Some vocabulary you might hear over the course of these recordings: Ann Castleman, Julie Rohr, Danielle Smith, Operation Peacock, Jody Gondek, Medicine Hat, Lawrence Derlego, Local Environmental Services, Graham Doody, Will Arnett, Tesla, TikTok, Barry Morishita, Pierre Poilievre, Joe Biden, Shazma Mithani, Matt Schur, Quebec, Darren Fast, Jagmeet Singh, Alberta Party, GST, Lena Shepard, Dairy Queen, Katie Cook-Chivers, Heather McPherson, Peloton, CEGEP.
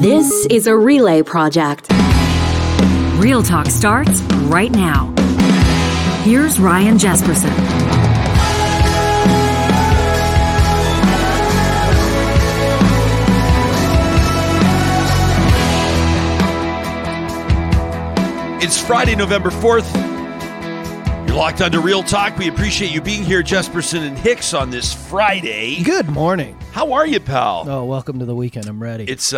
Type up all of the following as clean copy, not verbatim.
This is a Relay Project. Real Talk starts right now. Here's Ryan Jesperson. It's Friday, November 4th. You're locked onto Real Talk. We appreciate you being here, Jesperson and Hicks, on this Friday. Good morning. How are you, pal? Oh, welcome to the weekend. I'm ready. It's, you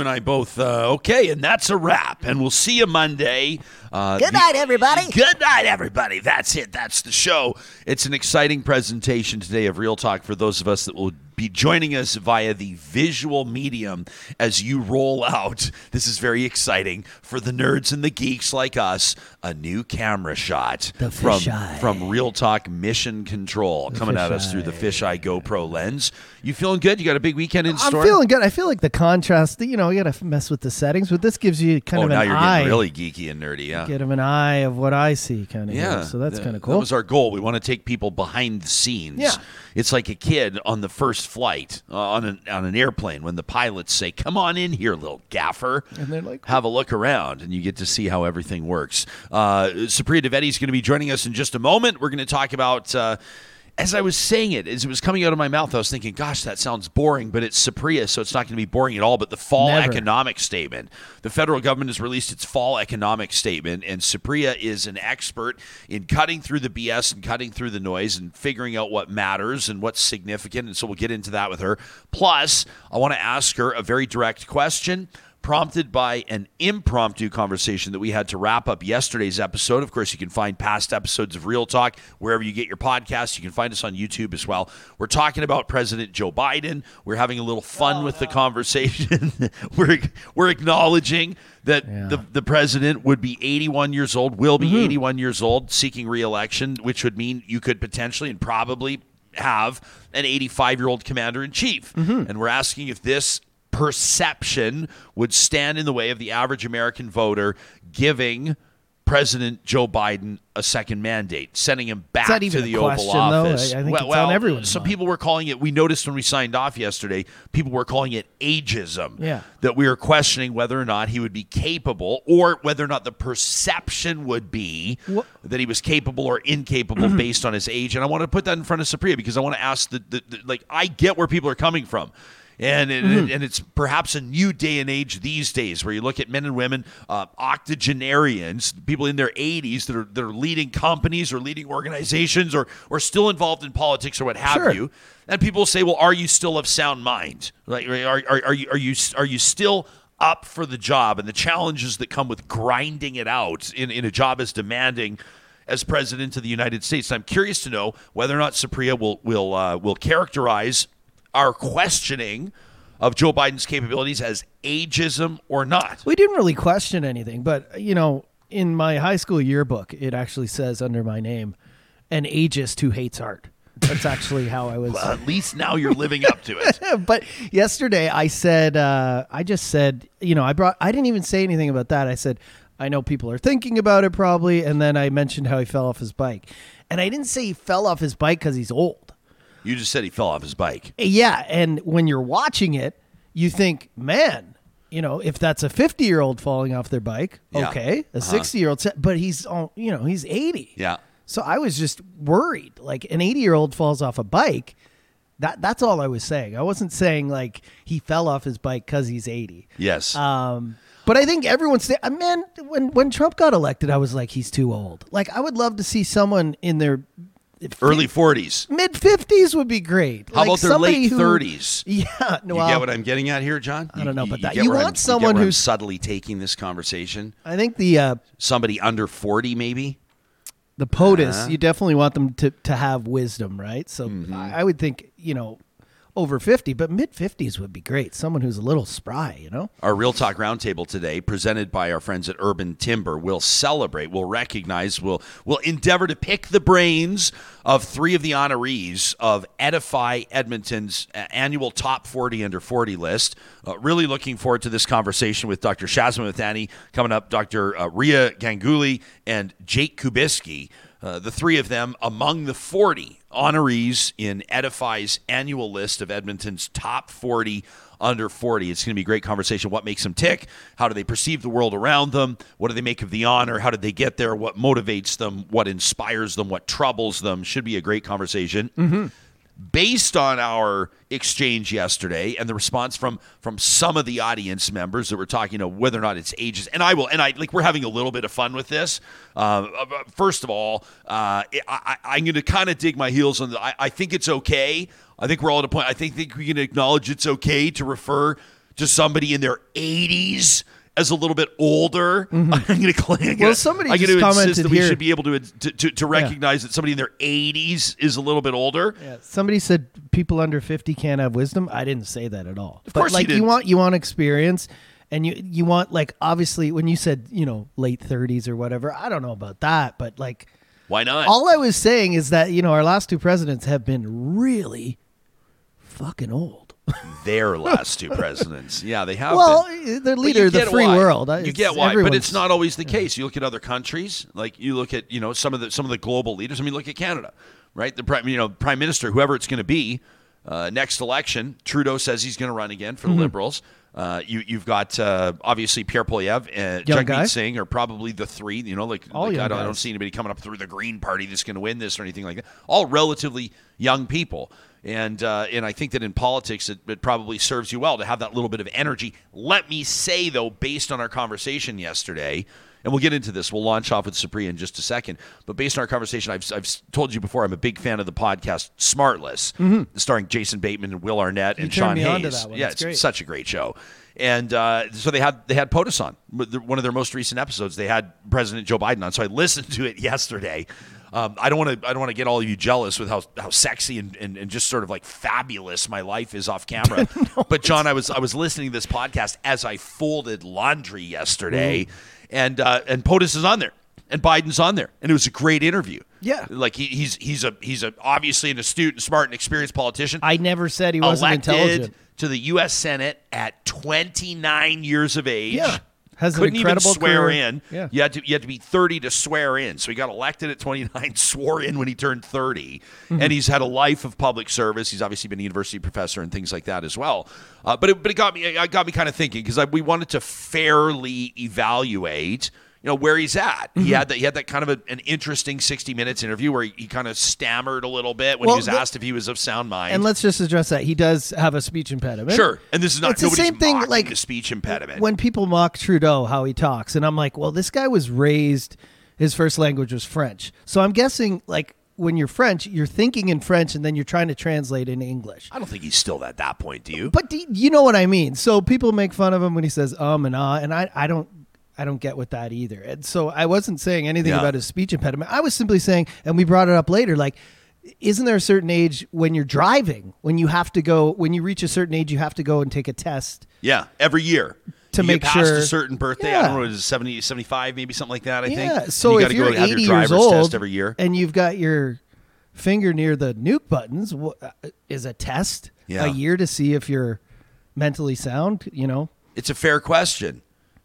and I both, okay, and that's a wrap, and we'll see you Monday. Good night, everybody. That's it. That's the show. It's an exciting presentation today of Real Talk for those of us that will be joining us via the visual medium as you roll out. This is very exciting for the nerds and the geeks like us. A new camera shot from Real Talk Mission Control coming at us through the fisheye GoPro lens. You feeling good? You got a big weekend in store? I'm feeling good. I feel like the contrast, you got to mess with the settings, but this gives you kind of an eye. Oh, now you're getting really geeky and nerdy, yeah. Get them an eye of what I see kind of. Yeah. Here. So that's kind of cool. That was our goal. We want to take people behind the scenes. Yeah. It's like a kid on the first flight on an airplane when the pilots say, "Come on in here, little gaffer." And they're like, "Have a look around," and you get to see how everything works. Supriya Dwivedi is going to be joining us in just a moment. We're going to talk about as I was saying it, as it was coming out of my mouth, I was thinking, gosh, that sounds boring, but it's Supriya, so it's not going to be boring at all. But the fall economic statement, the federal government has released its fall economic statement, and Supriya is an expert in cutting through the BS and cutting through the noise and figuring out what matters and what's significant. And so we'll get into that with her. Plus, I want to ask her a very direct question, prompted by an impromptu conversation that we had to wrap up yesterday's episode. Of course, you can find past episodes of Real Talk wherever you get your podcasts. You can find us on YouTube as well. We're talking about President Joe Biden. We're having a little fun the conversation. We're acknowledging that the president would be 81 years old, will be 81 years old, seeking re-election, which would mean you could potentially and probably have an 85-year-old commander-in-chief. Mm-hmm. And we're asking if this perception would stand in the way of the average American voter giving President Joe Biden a second mandate, sending him back to the Oval Office. Though. I think it's on everyone's mind. People were calling it, we noticed when we signed off yesterday, people were calling it ageism, that we were questioning whether or not he would be capable or whether or not the perception would be that he was capable or incapable based on his age. And I want to put that in front of Supriya because I want to ask, I get where people are coming from. And it's perhaps a new day and age these days where you look at men and women, octogenarians, people in their 80s that are leading companies or leading organizations or still involved in politics or what have you. And people say, "Well, are you still of sound mind? Like, are you still up for the job and the challenges that come with grinding it out in a job as demanding as president of the United States?" And I'm curious to know whether or not Supriya will characterize our questioning of Joe Biden's capabilities as ageism or not. We didn't really question anything, but, in my high school yearbook, it actually says under my name, an ageist who hates art. That's actually how I was. Well, at least now you're living up to it. But yesterday I said, I didn't even say anything about that. I said, I know people are thinking about it probably. And then I mentioned how he fell off his bike. And I didn't say he fell off his bike because he's old. You just said he fell off his bike. Yeah, and when you're watching it, you think, man, if that's a 50-year-old falling off their bike, okay, a 60-year-old, but he's 80. Yeah. So I was just worried. Like, an 80-year-old falls off a bike, that's all I was saying. I wasn't saying, like, he fell off his bike because he's 80. Yes. But I think everyone's, man, when Trump got elected, I was like, he's too old. Like, I would love to see someone in their early 40s. Mid 50s would be great. How about their late 30s? Yeah. No, you get what I'm getting at here, John? I don't know about that. You want someone who's subtly taking this conversation. I think the somebody under 40 maybe. The POTUS, you definitely want them to have wisdom, right? So I would think, over 50, but mid 50s would be great. Someone who's a little spry, Our Real Talk Roundtable today, presented by our friends at Urban Timber, will celebrate, will recognize, will endeavor to pick the brains of three of the honorees of Edify Edmonton's annual Top 40 Under 40 list. Really looking forward to this conversation with Dr. Shazma Mithani coming up, Dr. Riya Ganguly and Jake Kubiski. The three of them among the 40 honorees in Edify's annual list of Edmonton's top 40 under 40. It's going to be a great conversation. What makes them tick? How do they perceive the world around them? What do they make of the honor? How did they get there? What motivates them? What inspires them? What troubles them? Should be a great conversation. Mm-hmm. Based on our exchange yesterday and the response from some of the audience members that were talking about whether or not it's ages, and we're having a little bit of fun with this. First of all, I'm going to kind of dig my heels on. I think it's okay. I think we're all at a point. I think we can acknowledge it's okay to refer to somebody in their 80s as a little bit older. Mm-hmm. I'm going to insist that we should be able to recognize that somebody in their 80s is a little bit older. Yeah. Somebody said people under 50 can't have wisdom. I didn't say that at all. Of course you didn't. You want experience, and you want, like, obviously when you said, late 30s or whatever, I don't know about that, but like, why not? All I was saying is that, our last two presidents have been really fucking old. Their last two presidents. Yeah, they have. Well, the leader of the free world. You get why, but it's not always the case. You look at other countries, like you look at, some of the global leaders. I mean, look at Canada, right? The prime minister, whoever it's going to be, next election, Trudeau says he's going to run again for the Liberals. You've got obviously Pierre Poilievre and Jagmeet Singh are probably the three. I don't see anybody coming up through the Green Party that's going to win this or anything like that. All relatively young people, and I think that in politics it probably serves you well to have that little bit of energy. Let me say though, based on our conversation yesterday, and we'll get into this. We'll launch off with Supriya in just a second. But based on our conversation, I've told you before, I'm a big fan of the podcast Smartless, starring Jason Bateman and Will Arnett and Sean Hayes. Yeah, it's such a great show. And so they had POTUS on, one of their most recent episodes. They had President Joe Biden on. So I listened to it yesterday. I don't want to get all of you jealous with how sexy and just sort of like fabulous my life is off camera. No, but John, I was listening to this podcast as I folded laundry yesterday, and POTUS is on there, and Biden's on there, and it was a great interview. Yeah, like he's obviously an astute and smart and experienced politician. I never said he wasn't intelligent. To the U.S. Senate at 29 years of age. Yeah. Has couldn't an incredible even swear career. In. Yeah. You had to be 30 to swear in. So he got elected at 29, swore in when he turned 30, and he's had a life of public service. He's obviously been a university professor and things like that as well. But it got me kind of thinking, because we wanted to fairly evaluate where he's at. Mm-hmm. He had that kind of an interesting 60 Minutes interview where he kind of stammered a little bit when he was asked if he was of sound mind. And let's just address that. He does have a speech impediment. Sure. And this is not the same thing, like a speech impediment. When people mock Trudeau, how he talks, and I'm like, well, this guy was raised, his first language was French. So I'm guessing, like, when you're French, you're thinking in French, and then you're trying to translate in English. I don't think he's still at that point, do you? But you know what I mean? So people make fun of him when he says and ah, and I don't get with that either. And so I wasn't saying anything about his speech impediment. I was simply saying, and we brought it up later, like, isn't there a certain age when you're driving, when you reach a certain age, you have to go and take a test? Yeah, every year. To make sure you passed a certain birthday. Yeah. I don't know, it was 70, 75, maybe something like that, I think. So if you're 80 years old every year, and you've got your finger near the nuke buttons, is a test a year to see if you're mentally sound, It's a fair question.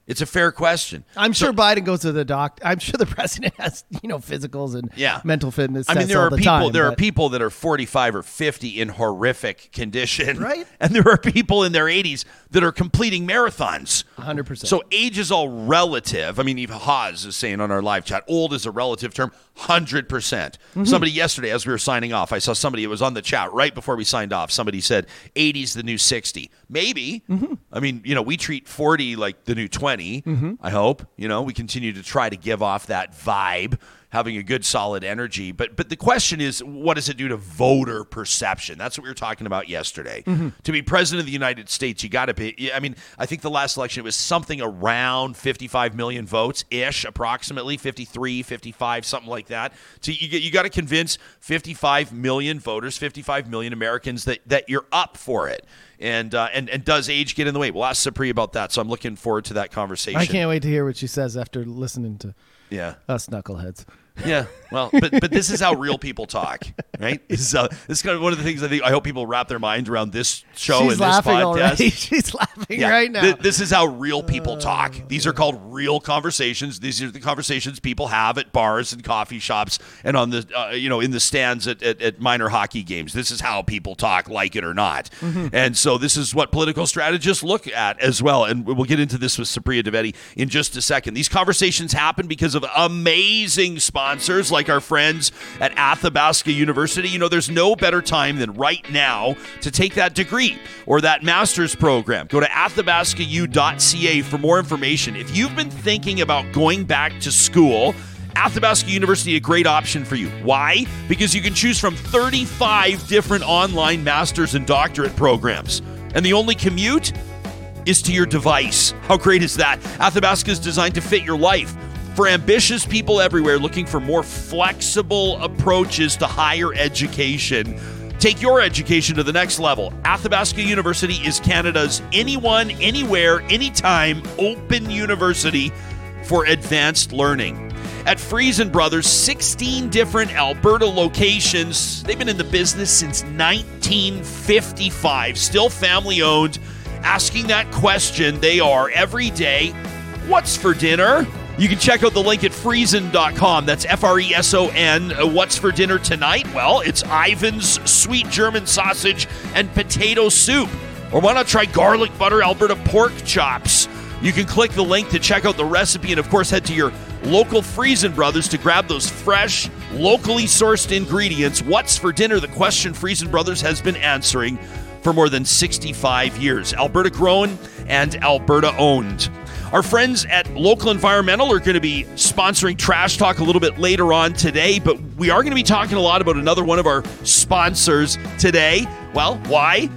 It's a fair question. I'm sure Biden goes to the doctor. I'm sure the president has, physicals and mental fitness. I mean, there are people that are 45 or 50 in horrific condition, right? And there are people in their 80s that are completing marathons. 100%. So age is all relative. I mean, even Haas is saying on our live chat, old is a relative term. 100%. Somebody yesterday, as we were signing off, I saw somebody. It was on the chat right before we signed off. Somebody said, "80's the new 60." Maybe. Mm-hmm. I mean, we treat 40 like the new 20. Mm-hmm. I hope, we continue to try to give off that vibe, having a good solid energy. But the question is, what does it do to voter perception? That's what we were talking about yesterday. Mm-hmm. To be president of the United States, you got to be, I think the last election, it was something around 55 million votes-ish, approximately 53, 55, something like that. So you got to convince 55 million voters, 55 million Americans that you're up for it. And does age get in the way? We'll ask Supriya about that. So I'm looking forward to that conversation. I can't wait to hear what she says after listening to us knuckleheads. Yeah. Well, but this is how real people talk, right? This is kind of one of the things I hope people wrap their minds around this show. She's and this podcast. Already. She's laughing right now. This is how real people talk. These are called real conversations. These are the conversations people have at bars and coffee shops and on the in the stands at minor hockey games. This is how people talk, like it or not. Mm-hmm. And so this is what political strategists look at as well. And we'll get into this with Supriya Dwivedi in just a second. These conversations happen because of amazing sponsors like our friends at Athabasca University. There's no better time than right now to take that degree or that master's program. Go to athabascau.ca for more information. If you've been thinking about going back to school, Athabasca University, a great option for you. Why? Because you can choose from 35 different online master's and doctorate programs. And the only commute is to your device. How great is that? Athabasca is designed to fit your life. For ambitious people everywhere looking for more flexible approaches to higher education, take your education to the next level. Athabasca University is Canada's anyone, anywhere, anytime open university for advanced learning. At Friesen Brothers, 16 different Alberta locations. They've been in the business since 1955, still family owned. Asking that question they are every day, what's for dinner? You can check out the link at Friesen.com. That's Freson. What's for dinner tonight? Well, it's Ivan's sweet German sausage and potato soup. Or why not try garlic butter Alberta pork chops? You can click the link to check out the recipe and, of course, head to your local Friesen Brothers to grab those fresh, locally sourced ingredients. What's for dinner? The question Friesen Brothers has been answering for more than 65 years. Alberta grown and Alberta owned. Our friends at Local Environmental are going to be sponsoring Trash Talk a little bit later on today, but we are going to be talking a lot about another one of our sponsors today. Well, why?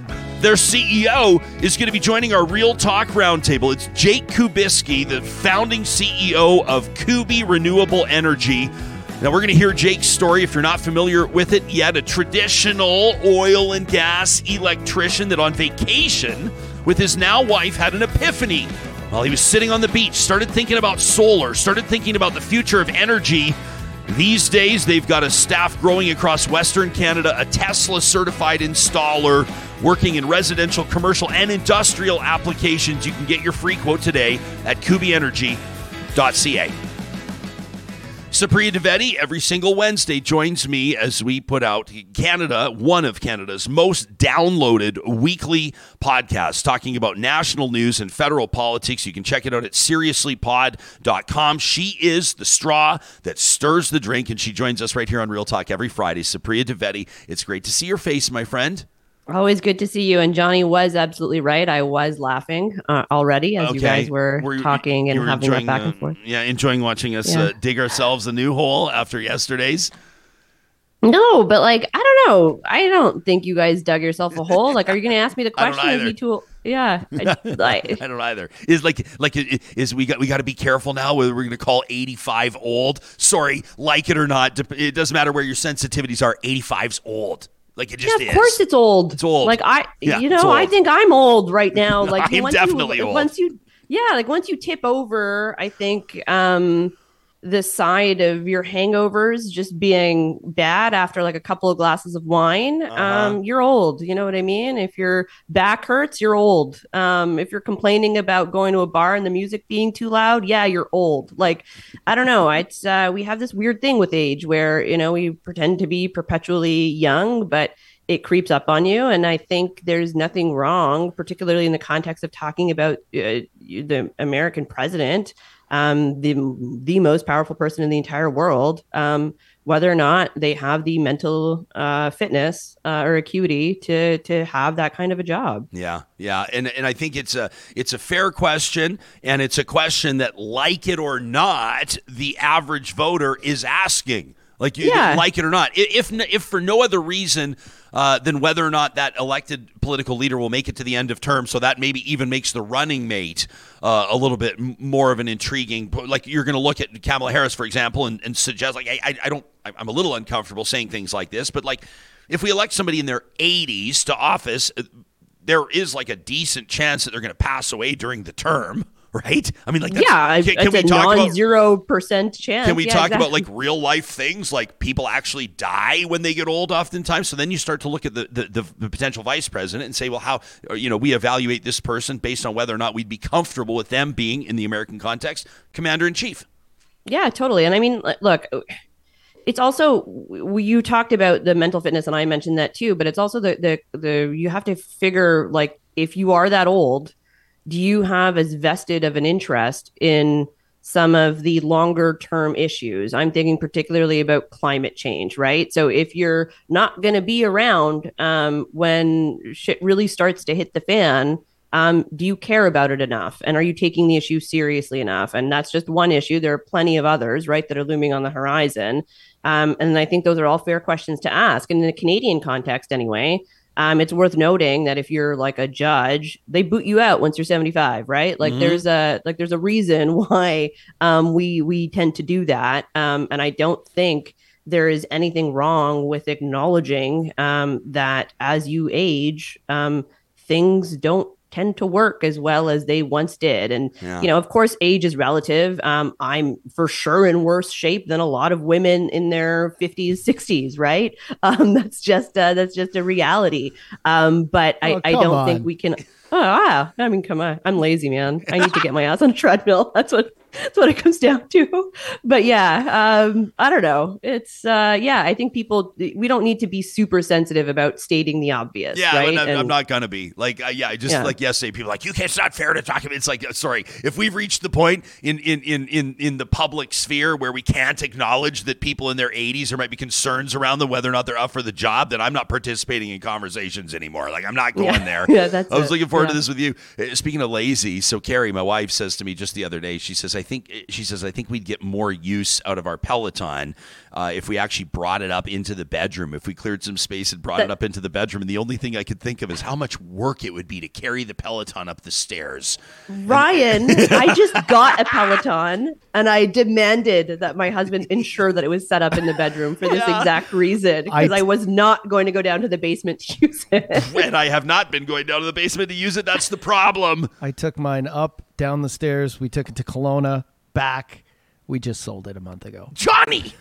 Their CEO is going to be joining our Real Talk Roundtable. It's Jake Kubiski, the founding CEO of Kubi Renewable Energy. Now, we're going to hear Jake's story if you're not familiar with it yet. A traditional oil and gas electrician that on vacation with his now wife had an epiphany. While he was sitting on the beach, started thinking about solar, started thinking about the future of energy. These days, they've got a staff growing across Western Canada, a Tesla-certified installer working in residential, commercial, and industrial applications. You can get your free quote today at kubienergy.ca. Supriya Dwivedi, every single Wednesday, joins me as we put out one of Canada's most downloaded weekly podcasts, talking about national news and federal politics. You can check it out at seriouslypod.com. She is the straw that stirs the drink, and she joins us right here on Real Talk every Friday. Supriya Dwivedi, it's great to see your face, my friend. Always good to see you. And Johnny was absolutely right. I was laughing already as you guys were talking and having that back and forth. Yeah, enjoying watching us dig ourselves a new hole after yesterday's. No, but I don't know. I don't think you guys dug yourself a hole. Are you going to ask me the question? I don't either. Yeah, I don't either. Is we got to be careful now whether we're going to call 85 old. Sorry, like it or not, it doesn't matter where your sensitivities are. 85's old. It just is. Yeah, of course it's old. It's old. I think I'm old right now. I'm definitely old. Once you tip over, I think the side of your hangovers just being bad after a couple of glasses of wine, you're old. You know what I mean? If your back hurts, you're old. If you're complaining about going to a bar and the music being too loud, you're old. I don't know. It's we have this weird thing with age where, we pretend to be perpetually young, but it creeps up on you. And I think there's nothing wrong, particularly in the context of talking about the American president, the most powerful person in the entire world, whether or not they have the mental fitness or acuity to have that kind of a job. Yeah. And I think it's a fair question, and it's a question that, like it or not, the average voter is asking. Like it or not, if for no other reason than whether or not that elected political leader will make it to the end of term. So that maybe even makes the running mate a little bit more of an intriguing. You're going to look at Kamala Harris, for example, and suggest I'm a little uncomfortable saying things like this. But if we elect somebody in their 80s to office, there is a decent chance that they're going to pass away during the term. right? I mean, like, that's, can we talk about 0% chance? Can we talk about like real life things, like people actually die when they get old, oftentimes? So then you start to look at the potential vice president and say, well, how, you know, we evaluate this person based on whether or not we'd be comfortable with them being, in the American context, commander in chief. Yeah, totally. And I mean, look, it's also, you talked about the mental fitness, and I mentioned that too. But it's also the you have to figure, like, if you are that old, do you have as vested of an interest in some of the longer term issues? I'm thinking particularly about climate change, right? So if you're not going to be around when shit really starts to hit the fan, do you care about it enough? And are you taking the issue seriously enough? And that's just one issue. There are plenty of others, right, that are looming on the horizon. And I think those are all fair questions to ask. And in the Canadian context anyway, it's worth noting that if you're like a judge, they boot you out once you're 75, right? Like, mm-hmm. there's a reason why we tend to do that. And I don't think there is anything wrong with acknowledging that as you age, things don't tend to work as well as they once did. And, you know, of course, age is relative. I'm for sure in worse shape than a lot of women in their 50s, 60s, right? That's just a reality. But I don't think we can... Oh, wow. I mean, come on. I'm lazy, man. I need to get my ass on a treadmill. That's what it comes down to. But yeah, I don't know. It's I think we don't need to be super sensitive about stating the obvious. Yeah, right? I'm not going to be like, like yesterday, people were like, you can't, it's not fair to talk about. It's like, sorry, if we've reached the point in the public sphere where we can't acknowledge that people in their 80s, there might be concerns around them, whether or not they're up for the job, then I'm not participating in conversations anymore. Like, I'm not going there. Yeah, that's I was looking forward to this with you. Speaking of lazy, so Carrie, my wife, says to me just the other day, she says, I think we'd get more use out of our Peloton if we actually brought it up into the bedroom, if we cleared some space and brought it up into the bedroom. And the only thing I could think of is how much work it would be to carry the Peloton up the stairs. Ryan, I just got a Peloton and I demanded that my husband ensure that it was set up in the bedroom for this exact reason, because I was not going to go down to the basement to use it. And I have not been going down to the basement to use it. That's the problem. I took mine up, down the stairs. We took it to Kelowna, back. We just sold it a month ago. Johnny!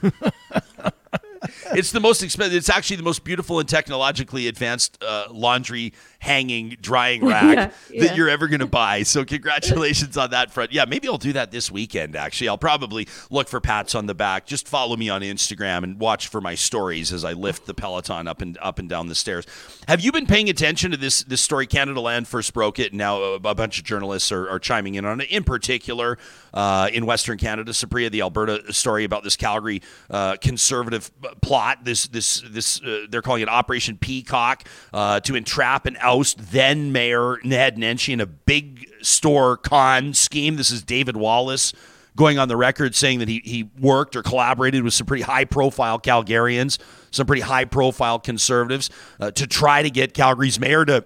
It's the most expensive. It's actually the most beautiful and technologically advanced laundry hanging, drying rack that you're ever going to buy. So congratulations on that front. Yeah, maybe I'll do that this weekend, actually. I'll probably look for pats on the back. Just follow me on Instagram and watch for my stories as I lift the Peloton up and down the stairs. Have you been paying attention to this story? Canada Land first broke it, and now a bunch of journalists are chiming in on it. In particular, in Western Canada, Supriya, the Alberta story about this Calgary conservative plot, this they're calling it Operation Peacock, to entrap and oust then Mayor Ned Nenshi in a big store con scheme. This is David Wallace going on the record saying that he worked or collaborated with some pretty high-profile Calgarians, some pretty high-profile conservatives, to try to get Calgary's mayor to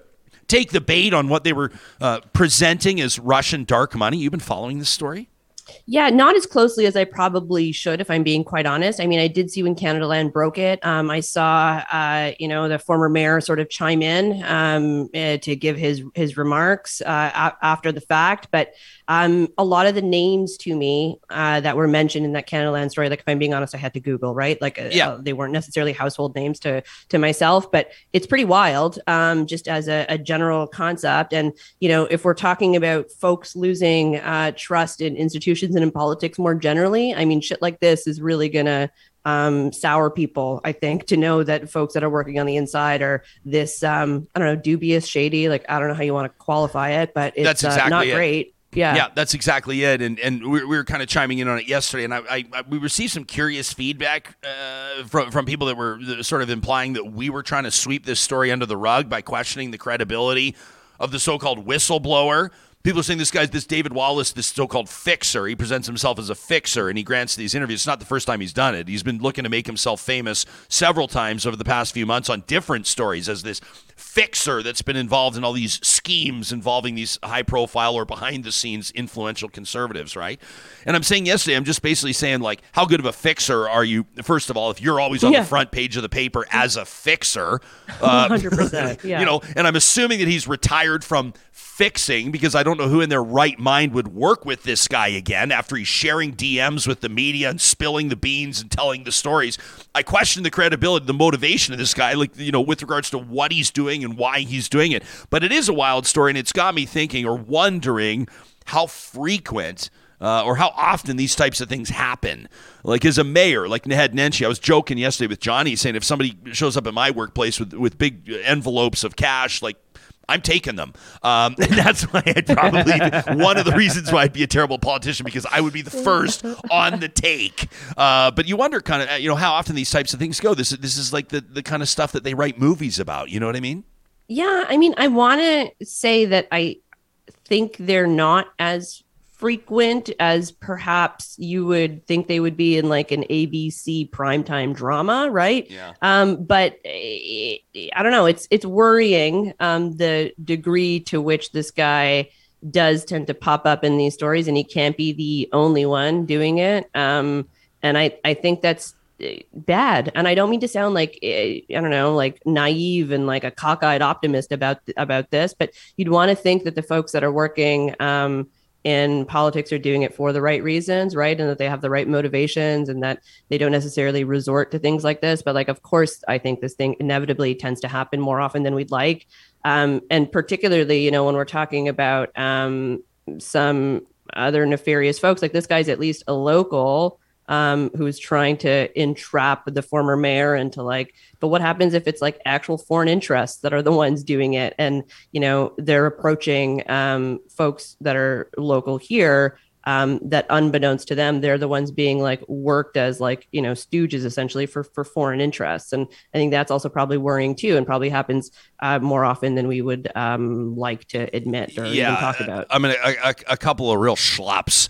take the bait on what they were presenting as Russian dark money. You've been following this story? Yeah, not as closely as I probably should, if I'm being quite honest. I mean, I did see when Canada Land broke it. I saw, the former mayor sort of chime in to give his remarks after the fact. But a lot of the names to me that were mentioned in that Canada Land story, like, if I'm being honest, I had to Google, right? Like, they weren't necessarily household names to myself, but it's pretty wild just as a general concept. And, you know, if we're talking about folks losing trust in institutions and in politics more generally, I mean, shit like this is really going to sour people, I think, to know that folks that are working on the inside are this, dubious, shady, like, I don't know how you want to qualify it, but it's not great. Yeah, that's exactly it. And we were kind of chiming in on it yesterday, and we received some curious feedback from people that were sort of implying that we were trying to sweep this story under the rug by questioning the credibility of the so-called whistleblower. People are saying this David Wallace, this so-called fixer, he presents himself as a fixer and he grants these interviews. It's not the first time he's done it. He's been looking to make himself famous several times over the past few months on different stories as this fixer that's been involved in all these schemes involving these high-profile or behind-the-scenes influential conservatives, right? And I'm saying yesterday, I'm just basically saying, like, how good of a fixer are you, first of all, if you're always on the front page of the paper as a fixer? 100%, You know, and I'm assuming that he's retired from fixing, because I don't don't know who in their right mind would work with this guy again after he's sharing DMs with the media and spilling the beans and telling the stories. I question the credibility, the motivation of this guy, like, you know, with regards to what he's doing and why he's doing it. But it is a wild story, and it's got me thinking or wondering how frequent or how often these types of things happen. Like as a mayor, like Ned Nenshi, I was joking yesterday with Johnny saying if somebody shows up at my workplace with big envelopes of cash, like, I'm taking them. And that's why I'd probably one of the reasons why I'd be a terrible politician, because I would be the first on the take. But you wonder kind of, you know, how often these types of things go. This is like the kind of stuff that they write movies about. You know what I mean? Yeah. I mean, I want to say that I think they're not as frequent as perhaps you would think they would be in like an ABC primetime drama, right? Yeah. But I don't know. It's worrying the degree to which this guy does tend to pop up in these stories, and he can't be the only one doing it. And I think that's bad. And I don't mean to sound like, I don't know, like naive and like a cockeyed optimist about this, but you'd want to think that the folks that are working in politics are doing it for the right reasons, right? And that they have the right motivations and that they don't necessarily resort to things like this. But like, of course, I think this thing inevitably tends to happen more often than we'd like. And particularly, you know, when we're talking about some other nefarious folks, like this guy's at least a local who's trying to entrap the former mayor into like, but what happens if it's like actual foreign interests that are the ones doing it? And, you know, they're approaching folks that are local here that unbeknownst to them, they're the ones being like worked as like, you know, stooges essentially for foreign interests. And I think that's also probably worrying too, and probably happens more often than we would like to admit or even talk about. I mean, a couple of real schlaps,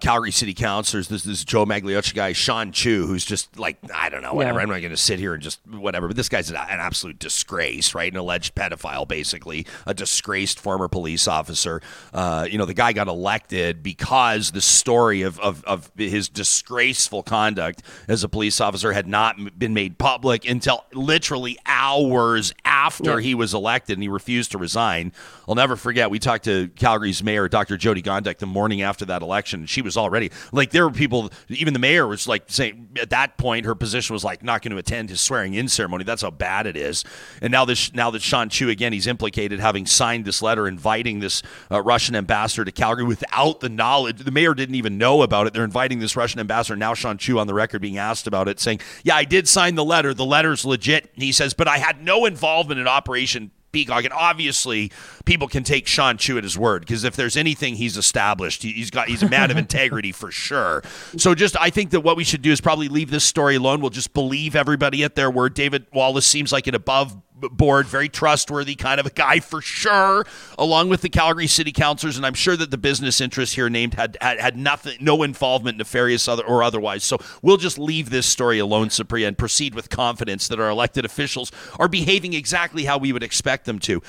Calgary city councilors, this Joe Magliotti guy, Sean Chu, who's just like, I don't know, whatever. Yeah. I'm not going to sit here and just whatever, but this guy's an absolute disgrace, right? An alleged pedophile, basically a disgraced former police officer. You know, the guy got elected because the story of his disgraceful conduct as a police officer had not been made public until literally hours after he was elected, and he refused to resign. I'll never forget, we talked to Calgary's mayor, Dr. Jody Gondek, the morning after that election, and she was already, like, there were people, even the mayor was like saying, at that point, her position was like not going to attend his swearing-in ceremony. That's how bad it is. And now that Sean Chu, again, he's implicated, having signed this letter inviting this Russian ambassador to Calgary without the knowledge. The mayor didn't even know about it. They're inviting this Russian ambassador. Now Sean Chu on the record being asked about it, saying, yeah, I did sign the letter. The letter's legit. And he says, but I had no involvement in Operation Peacock. And obviously people can take Sean Chu at his word, because if there's anything he's established, he's a man of integrity for sure. So just, I think that what we should do is probably leave this story alone. We'll just believe everybody at their word. David Wallace seems like an above board, very trustworthy kind of a guy for sure, along with the Calgary city councilors, and I'm sure that the business interests here named had nothing, no involvement, nefarious or otherwise. So we'll just leave this story alone, Supriya, and proceed with confidence that our elected officials are behaving exactly how we would expect them to.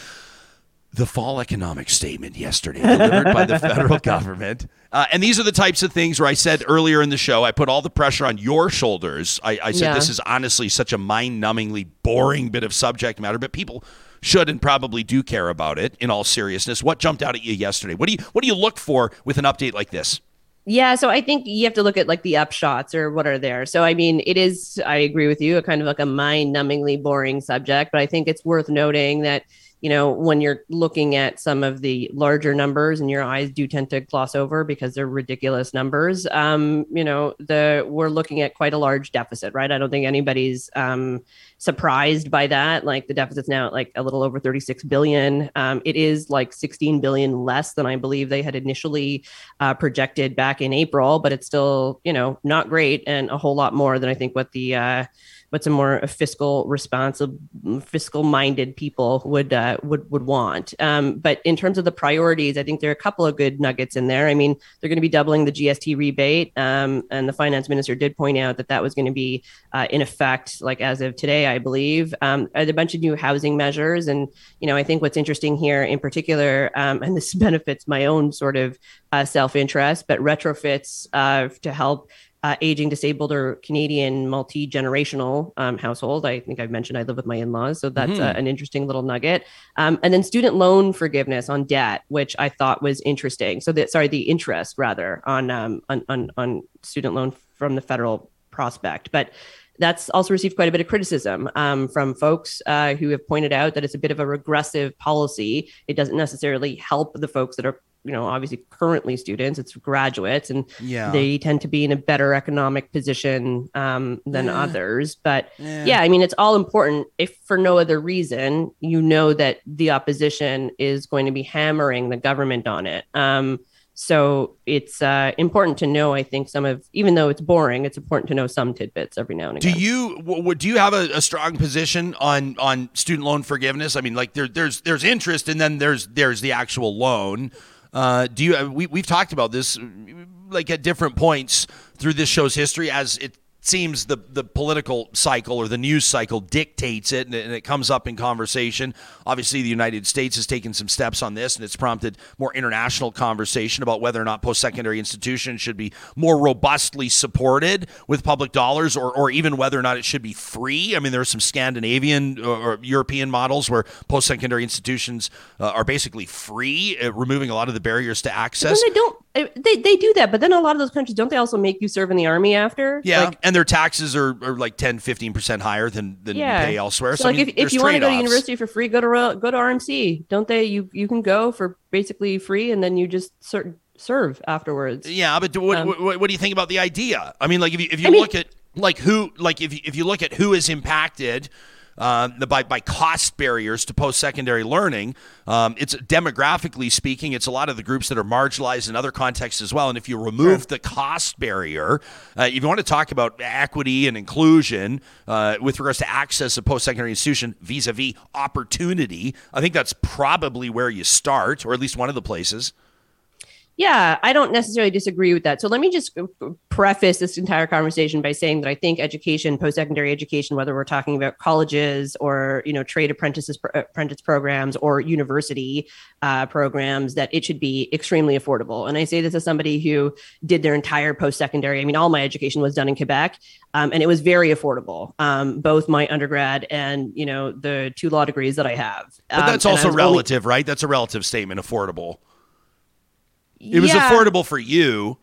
The fall economic statement yesterday delivered by the federal government. And these are the types of things where I said earlier in the show, I put all the pressure on your shoulders. I said, this is honestly such a mind-numbingly boring bit of subject matter, but people should and probably do care about it in all seriousness. What jumped out at you yesterday? What do you look for with an update like this? Yeah, so I think you have to look at like the upshots or what are there. So, I mean, it is, I agree with you, a kind of like a mind-numbingly boring subject, but I think it's worth noting that, you know, when you're looking at some of the larger numbers and your eyes do tend to gloss over because they're ridiculous numbers, you know, we're looking at quite a large deficit, right? I don't think anybody's surprised by that. Like the deficit's now at like a little over 36 billion. It is like 16 billion less than I believe they had initially projected back in April, but it's still, you know, not great, and a whole lot more than I think what the but some more fiscal responsible, fiscal minded people would want. But in terms of the priorities, I think there are a couple of good nuggets in there. I mean, they're going to be doubling the GST rebate. And the finance minister did point out that was going to be in effect, like as of today, I believe. A bunch of new housing measures. And, you know, I think what's interesting here in particular, and this benefits my own sort of self-interest, but retrofits to help aging, disabled, or Canadian multi-generational household. I think I've mentioned I live with my in-laws, so that's an interesting little nugget. And then student loan forgiveness on debt, which I thought was interesting. So that, the interest rather on student loan from the federal prospect, but that's also received quite a bit of criticism from folks who have pointed out that it's a bit of a regressive policy. It doesn't necessarily help the folks that are, you know, obviously currently students, it's graduates, and they tend to be in a better economic position than others. But I mean, it's all important. If for no other reason, you know that the opposition is going to be hammering the government on it. So it's important to know, I think, some of, even though it's boring, it's important to know some tidbits every now and again. Do you have a strong position on student loan forgiveness? I mean, like there's interest, and then there's the actual loan. We've talked about this like at different points through this show's history, as it seems the political cycle or the news cycle dictates it, and it comes up in conversation. Obviously, the United States has taken some steps on this, and it's prompted more international conversation about whether or not post-secondary institutions should be more robustly supported with public dollars, or even whether or not it should be free. I mean, there are some Scandinavian or European models where post-secondary institutions are basically free, removing a lot of the barriers to access. They do that, but then a lot of those countries, don't they also make you serve in the army after? Yeah, and their taxes are like 10-15% higher than you pay elsewhere. So like, I mean, if you want to go to university for free, go to RMC. Don't they? You can go for basically free, and then you just serve afterwards. Yeah, but what do you think about the idea? I mean, like if you look at who is impacted by cost barriers to post-secondary learning, it's demographically speaking, it's a lot of the groups that are marginalized in other contexts as well. And if you remove the cost barrier, if you want to talk about equity and inclusion with regards to access to post-secondary institution vis-a-vis opportunity, I think that's probably where you start, or at least one of the places. Yeah, I don't necessarily disagree with that. So let me just preface this entire conversation by saying that I think education, post-secondary education, whether we're talking about colleges or, you know, trade apprentice programs or university programs, that it should be extremely affordable. And I say this as somebody who did their entire post-secondary. I mean, all my education was done in Quebec, and it was very affordable, both my undergrad and, you know, the two law degrees that I have. But that's also relative, right? That's a relative statement, affordable. It was affordable for you.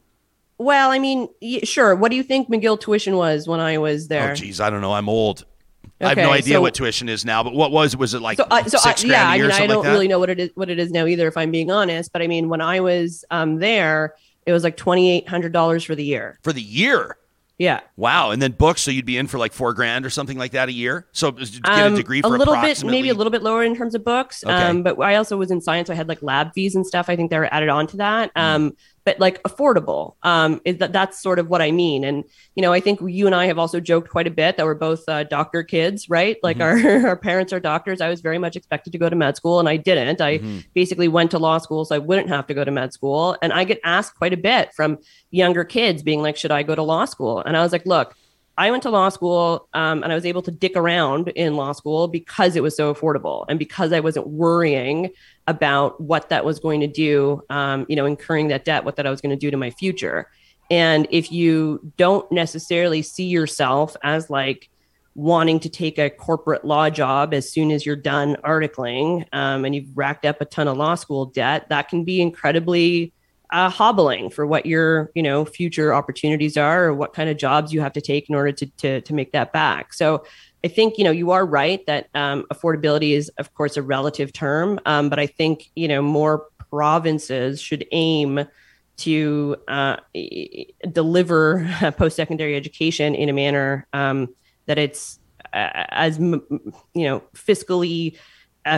Well, I mean, sure. What do you think McGill tuition was when I was there? Oh, geez, I don't know. I'm old. Okay, I have no idea what tuition is now. But what was it like? $6,000 a year or something like that? I don't really know what it is now either, if I'm being honest. But I mean, when I was there, it was like $2,800 for the year. For the year? Yeah. Wow. And then books, so you'd be in for like $4,000 or something like that a year. So get a degree for maybe a little bit lower in terms of books. Okay. But I also was in science, so I had like lab fees and stuff. I think they were added on to that. But like affordable, that's sort of what I mean. And, you know, I think you and I have also joked quite a bit that we're both doctor kids, right? Like our parents are doctors. I was very much expected to go to med school, and I didn't. I basically went to law school so I wouldn't have to go to med school. And I get asked quite a bit from younger kids being like, should I go to law school? And I was like, look, I went to law school and I was able to dick around in law school because it was so affordable and because I wasn't worrying about what that was going to do, you know, incurring that debt, what that I was going to do to my future. And if you don't necessarily see yourself as like wanting to take a corporate law job as soon as you're done articling and you've racked up a ton of law school debt, that can be incredibly hobbling for what your, you know, future opportunities are, or what kind of jobs you have to take in order to make that back. So I think, you know, you are right that affordability is, of course, a relative term, but I think, you know, more provinces should aim to deliver post-secondary education in a manner that it's as, you know, fiscally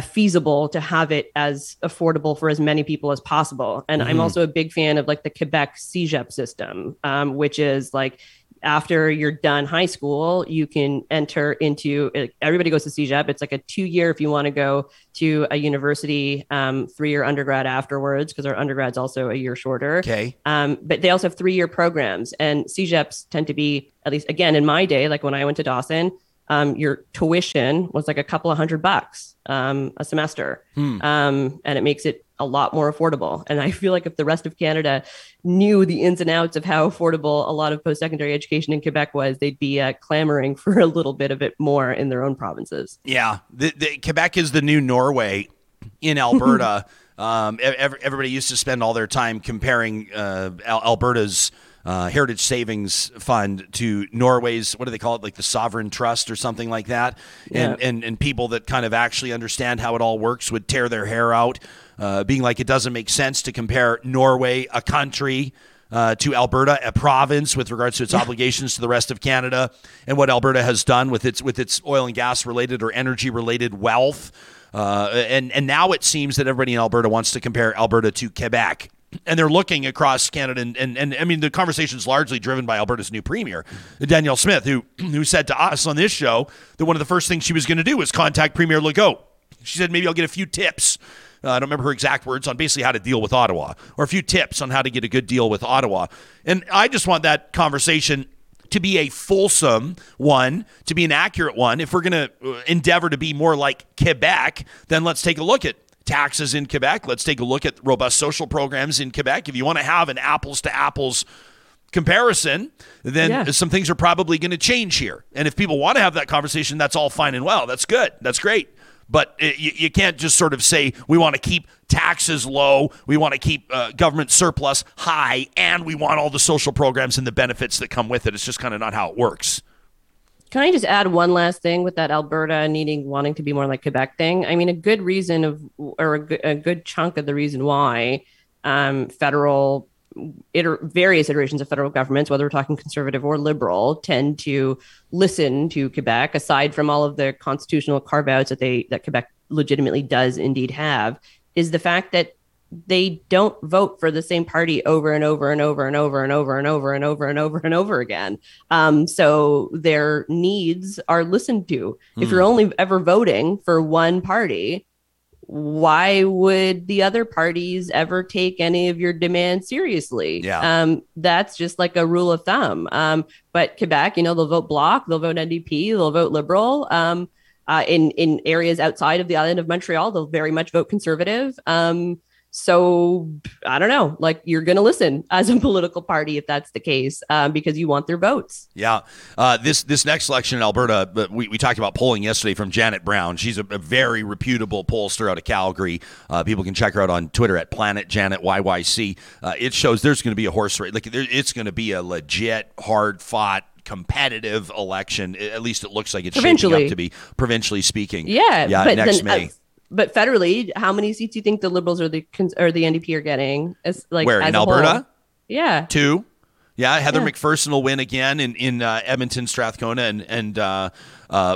feasible to have it as affordable for as many people as possible. And I'm also a big fan of like the Quebec CEGEP system, which is like after you're done high school, you can enter into, everybody goes to CEGEP. It's like a 2-year if you want to go to a university, 3-year undergrad afterwards, because our undergrad's also a year shorter. Okay. But they also have 3-year programs, and CEGEPs tend to be, at least again in my day, like when I went to Dawson, your tuition was like a couple of $100 a semester. And it makes it a lot more affordable. And I feel like if the rest of Canada knew the ins and outs of how affordable a lot of post-secondary education in Quebec was, they'd be clamoring for a little bit of it more in their own provinces. Yeah, Quebec is the new Norway in Alberta. Everybody used to spend all their time comparing Alberta's Heritage Savings Fund to Norway's, what do they call it, like the Sovereign Trust or something like that. Yeah. And people that kind of actually understand how it all works would tear their hair out, being like, it doesn't make sense to compare Norway, a country, to Alberta, a province, with regards to its obligations to the rest of Canada and what Alberta has done with its oil and gas related or energy related wealth. And now it seems that everybody in Alberta wants to compare Alberta to Quebec. And they're looking across Canada, and I mean, the conversation is largely driven by Alberta's new premier, Danielle Smith, who said to us on this show that one of the first things she was going to do was contact Premier Legault. She said, maybe I'll get a few tips. I don't remember her exact words on basically how to deal with Ottawa, or a few tips on how to get a good deal with Ottawa. And I just want that conversation to be a fulsome one, to be an accurate one. If we're going to endeavor to be more like Quebec, then let's take a look at taxes in Quebec. Let's take a look at robust social programs in Quebec. If you want to have an apples to apples comparison, then some things are probably going to change here. And if people want to have that conversation, that's all fine and well. That's good. That's great. But you can't just sort of say, we want to keep taxes low, we want to keep government surplus high, and we want all the social programs and the benefits that come with it. It's just kind of not how it works. Can I just add one last thing with that Alberta wanting to be more like Quebec thing? I mean, a good reason a good chunk of the reason why various iterations of federal governments, whether we're talking conservative or liberal, tend to listen to Quebec, aside from all of the constitutional carve-outs that Quebec legitimately does indeed have, is the fact that they don't vote for the same party over and over and over and over and over and over and over and over and over again. So their needs are listened to. If you're only ever voting for one party, why would the other parties ever take any of your demands seriously? Yeah. That's just like a rule of thumb. But Quebec, they'll vote Bloc, they'll vote NDP, they'll vote Liberal. In areas outside of the island of Montreal, they'll very much vote Conservative. So I don't know, like, you're going to listen as a political party if that's the case, because you want their votes. Yeah. This next election in Alberta, we talked about polling yesterday from Janet Brown. She's a very reputable pollster out of Calgary. People can check her out on Twitter at @PlanetJanetYYC. It shows there's going to be a horse race. Like, it's going to be a legit, hard fought, competitive election. At least it looks like it's shaping up to be, provincially speaking. Yeah. But next May. But federally, how many seats do you think the Liberals or the NDP are getting? As, like, where, in Alberta? Whole? Yeah. 2. Yeah, Heather McPherson will win again in Edmonton, Strathcona, and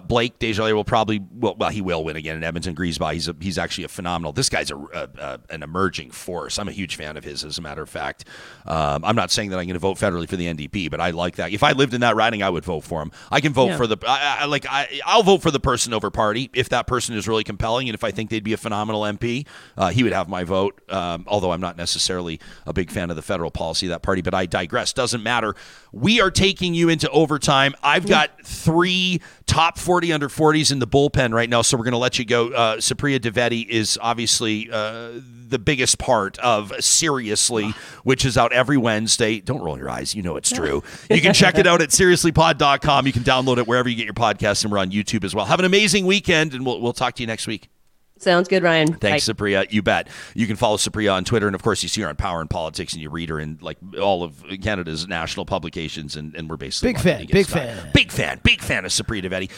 Blake Desjardins will he will win again in Edmonton, Greasby. He's actually a phenomenal. This guy's an emerging force. I'm a huge fan of his, as a matter of fact. I'm not saying that I'm going to vote federally for the NDP, but I like that. If I lived in that riding, I would vote for him. I can vote for I'll vote for the person over party if that person is really compelling, and if I think they'd be a phenomenal MP, he would have my vote. Although I'm not necessarily a big fan of the federal policy of that party, but I digress. Doesn't matter. We are taking you into overtime. I've got 3 top 40 under 40s in the bullpen right now, so we're going to let you go. Supriya Dwivedi is obviously the biggest part of Seriously, which is out every Wednesday. Don't roll your eyes. You know it's true. You can check it out at seriouslypod.com. You can download it wherever you get your podcasts, and we're on YouTube as well. Have an amazing weekend, and we'll talk to you next week. Sounds good, Ryan. Thanks, Supriya. You bet. You can follow Supriya on Twitter. And, of course, you see her on Power and Politics, and you read her in, like, all of Canada's national publications. And we're basically big fan of Supriya Dwivedi.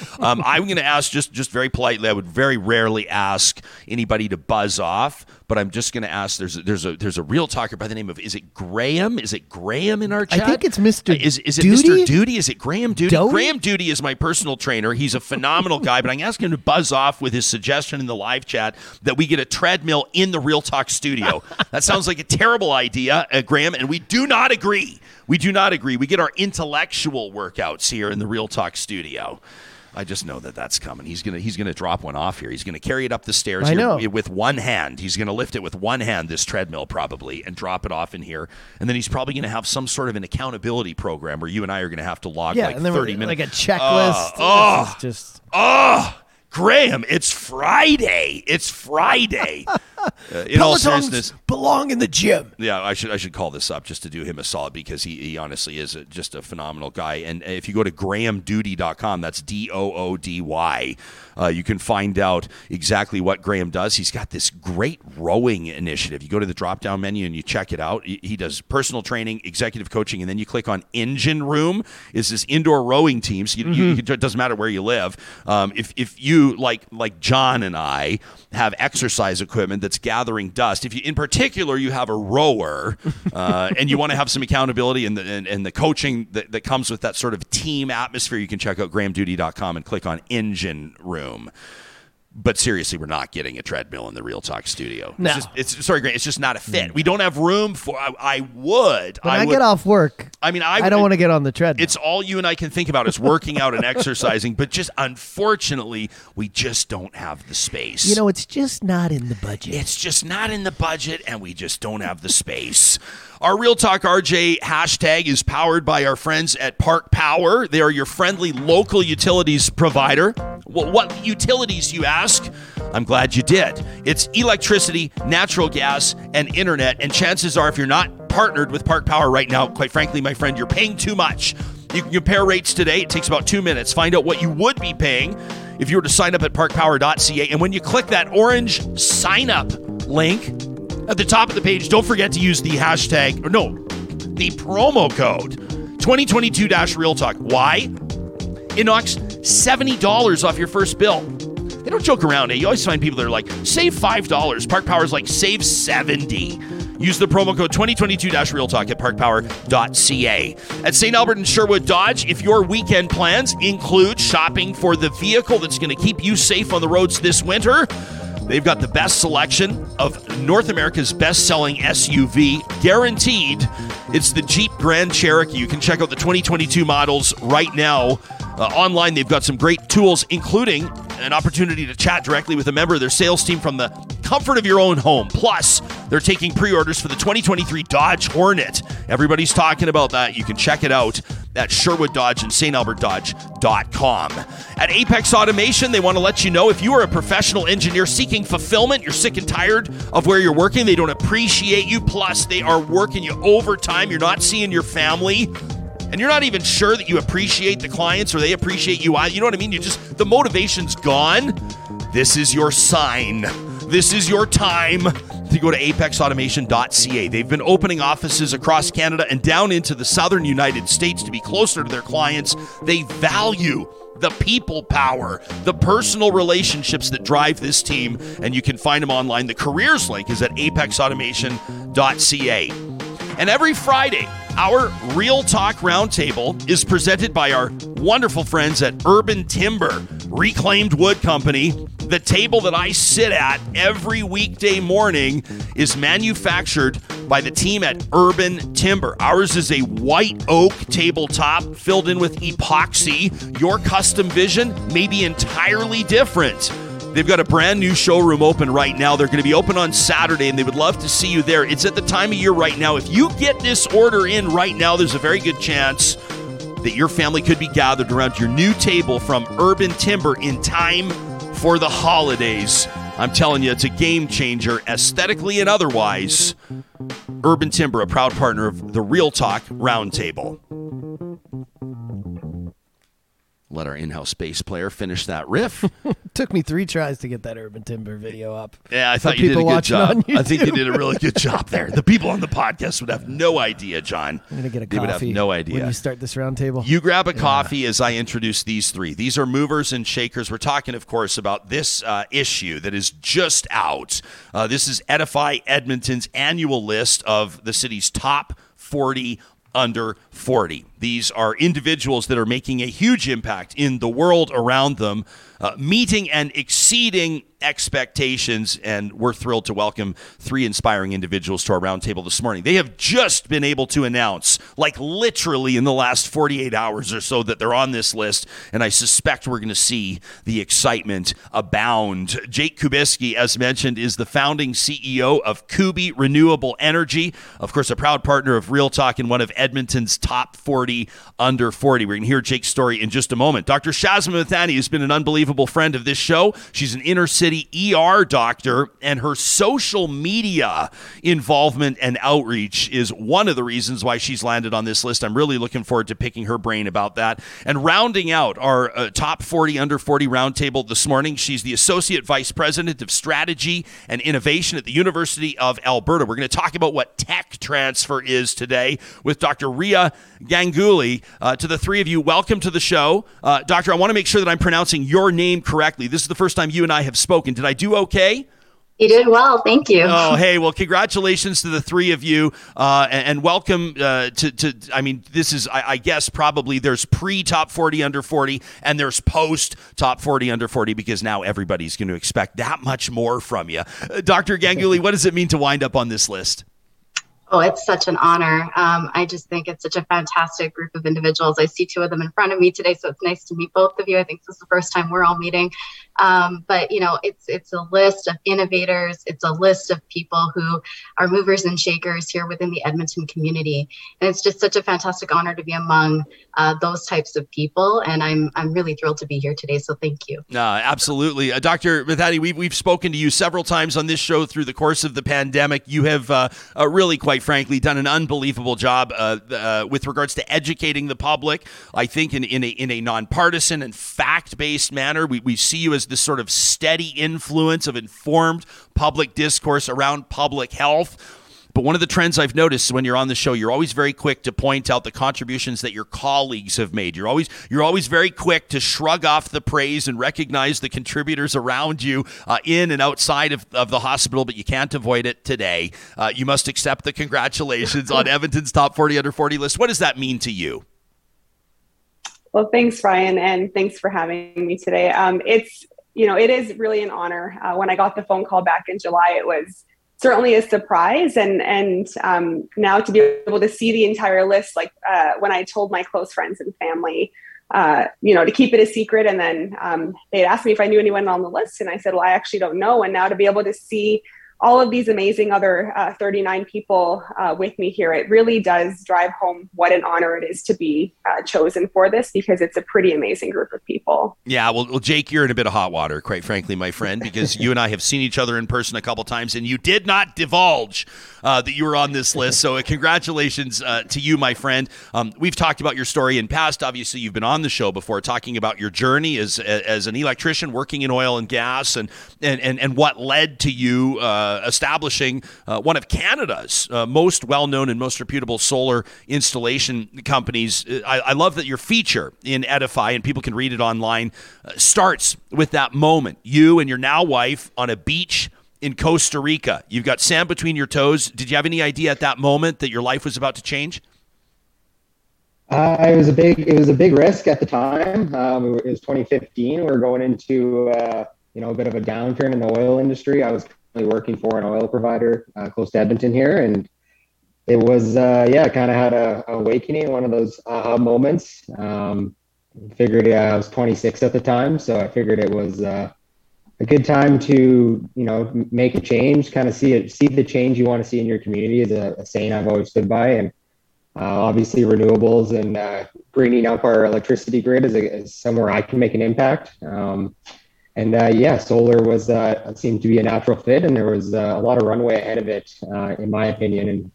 I'm going to ask just very politely. I would very rarely ask anybody to buzz off, but I'm just going to ask. There's a real talker by the name of, is it Graham? Is it Graham in our chat? I think it's Mr. Is it Duty? Mr. Duty? Is it Graham Duty? Graham Duty is my personal trainer. He's a phenomenal guy, but I'm asking him to buzz off with his suggestion in the live chat that we get a treadmill in the Real Talk studio. That sounds like a terrible idea, Graham, and we do not agree. We do not agree. We get our intellectual workouts here in the Real Talk studio. I just know that that's coming. He's gonna drop one off here. He's gonna carry it up the stairs here with one hand. He's gonna lift it with one hand, this treadmill probably, and drop it off in here. And then he's probably gonna have some sort of an accountability program where you and I are gonna have to log 30 minutes, like a checklist. Graham, it's Friday. It's Friday. In Pelotons all seriousness, belong in the gym. Yeah, I should call this up just to do him a solid, because he honestly is just a phenomenal guy. And if you go to grahamdoody.com, that's Doody, you can find out exactly what Graham does. He's got this great rowing initiative. You go to the drop-down menu and you check it out. He does personal training, executive coaching, and then you click on Engine Room. It's this indoor rowing team, so it doesn't matter where you live. If you, like John and I, have exercise equipment that's gathering dust, if you, in particular, you have a rower and you want to have some accountability and the coaching that comes with that sort of team atmosphere, you can check out grahamdoody.com and click on Engine Room. But seriously, we're not getting a treadmill in the Real Talk studio. No. Sorry, Grant, it's just not a fit. We don't have room for. I would get off work. I mean, I don't want to get on the treadmill. It's all you and I can think about is working out and exercising. But just unfortunately, we just don't have the space. You know, it's just not in the budget. It's just not in the budget, and we just don't have the space. Our Real Talk RJ hashtag is powered by our friends at Park Power. They are your friendly local utilities provider. Well, what utilities, you ask? I'm glad you did. It's electricity, natural gas, and internet. And chances are, if you're not partnered with Park Power right now, quite frankly, my friend, you're paying too much. You can compare rates today. It takes about 2 minutes. Find out what you would be paying if you were to sign up at parkpower.ca. And when you click that orange sign up link at the top of the page, don't forget to use the hashtag, or no, the promo code 2022-RealTalk. Why? It knocks $70 off your first bill. They don't joke around, eh? You always find people that are like, save $5. Park Power's like, save $70. Use the promo code 2022-RealTalk at parkpower.ca. At St. Albert and Sherwood Dodge, if your weekend plans include shopping for the vehicle that's going to keep you safe on the roads this winter, they've got the best selection of North America's best-selling SUV, guaranteed. It's the Jeep Grand Cherokee. You can check out the 2022 models right now. Online, they've got some great tools, including an opportunity to chat directly with a member of their sales team from the comfort of your own home. Plus, they're taking pre-orders for the 2023 Dodge Hornet. Everybody's talking about that. You can check it out at Sherwood Dodge and StAlbertDodge.com. At Apex Automation, they want to let you know, if you are a professional engineer seeking fulfillment, you're sick and tired of where you're working, they don't appreciate you, plus they are working you overtime, you're not seeing your family, and you're not even sure that you appreciate the clients or they appreciate you. You know what I mean? The motivation's gone. This is your sign. This is your time to go to apexautomation.ca. They've been opening offices across Canada and down into the southern United States to be closer to their clients. They value the people power, the personal relationships that drive this team, and you can find them online. The careers link is at apexautomation.ca. And every Friday, our Real Talk Roundtable is presented by our wonderful friends at Urban Timber, Reclaimed Wood Company. The table that I sit at every weekday morning is manufactured by the team at Urban Timber. Ours is a white oak tabletop filled in with epoxy. Your custom vision may be entirely different. They've got a brand new showroom open right now. They're going to be open on Saturday, and they would love to see you there. It's at the time of year right now. If you get this order in right now, there's a very good chance that your family could be gathered around your new table from Urban Timber in time for the holidays. I'm telling you, it's a game changer, aesthetically and otherwise. Urban Timber, a proud partner of the Real Talk Roundtable. Let our in-house bass player finish that riff. Took me 3 tries to get that Urban Timber video up. Yeah, I thought you did a good job. I think you did a really good job there. The people on the podcast would have no idea, John. I'm going to get a coffee. They would have no idea. When you start this roundtable. You grab a coffee as I introduce these 3. These are movers and shakers. We're talking, of course, about this issue that is just out. This is Edify Edmonton's annual list of the city's top 40 under 40. These are individuals that are making a huge impact in the world around them, meeting and exceeding expectations, and we're thrilled to welcome three inspiring individuals to our roundtable this morning. They have just been able to announce, like literally in the last 48 hours or so, that they're on this list, and I suspect we're going to see the excitement abound. Jake Kubiski, as mentioned, is the founding CEO of Kubi Renewable Energy, of course a proud partner of Real Talk and one of Edmonton's top 40 under 40. We're going to hear Jake's story in just a moment. Dr. Shazma Mithani has been an unbelievable friend of this show. She's an inner city ER doctor, and her social media involvement and outreach is one of the reasons why she's landed on this list. I'm really looking forward to picking her brain about that. And rounding out our top 40 under 40 roundtable this morning, she's the Associate Vice President of Strategy and Innovation at the University of Alberta. We're going to talk about what tech transfer is today with Dr. Riya Ganguly. To the three of you, welcome to the show. Doctor, I want to make sure that I'm pronouncing your name correctly. This is the first time you and I have spoken. Did I do okay? You did well. Thank you. Oh, hey, well, congratulations to the three of you, and welcome to I mean, this is, I guess, probably there's pre-top 40 under 40 and there's post-top 40 under 40, because now everybody's going to expect that much more from you. Dr. Ganguly, what does it mean to wind up on this list? Oh, it's such an honor. I just think it's such a fantastic group of individuals. I see two of them in front of me today, so it's nice to meet both of you. I think this is the first time we're all meeting. But, you know, it's a list of innovators. It's a list of people who are movers and shakers here within the Edmonton community. And it's just such a fantastic honor to be among those types of people. And I'm really thrilled to be here today. So thank you. Absolutely. Dr. Mithani, we've spoken to you several times on this show through the course of the pandemic. You have really quite frankly done an unbelievable job with regards to educating the public, I think, in a nonpartisan and fact-based manner. We see you as this sort of steady influence of informed public discourse around public health. But one of the trends I've noticed when you're on the show, you're always very quick to point out the contributions that your colleagues have made. You're always very quick to shrug off the praise and recognize the contributors around you in and outside of the hospital, but you can't avoid it today. You must accept the congratulations on Edmonton's top 40 under 40 list. What does that mean to you? Well, thanks, Ryan, and thanks for having me today. It is really an honor. When I got the phone call back in July, it was certainly a surprise. And now to be able to see the entire list, like when I told my close friends and family, to keep it a secret. And then they'd asked me if I knew anyone on the list. And I said, well, I actually don't know. And now to be able to see all of these amazing other 39 people with me here, it really does drive home what an honor it is to be chosen for this, because it's a pretty amazing group of people. Yeah, well, Jake, you're in a bit of hot water, quite frankly, my friend, because you and I have seen each other in person a couple times, and you did not divulge that you were on this list. So congratulations to you, my friend. We've talked about your story in past. Obviously, you've been on the show before talking about your journey as an electrician working in oil and gas and what led to you establishing one of Canada's most well-known and most reputable solar installation companies. I love that your feature in Edify, and people can read it online, starts with that moment. You and your now wife on a beach in Costa Rica. You've got sand between your toes. Did you have any idea at that moment that your life was about to change? It was a big risk at the time. It was 2015. We were going into a bit of a downturn in the oil industry. I was working for an oil provider close to Edmonton here, and it was kind of had an awakening, one of those aha moments. Figured I was 26 at the time, so I figured it was a good time to make a change, kind of see the change you want to see in your community is a saying I've always stood by, and obviously renewables and greening up our electricity grid is somewhere I can make an impact. And solar was seemed to be a natural fit, and there was a lot of runway ahead of it, in my opinion, and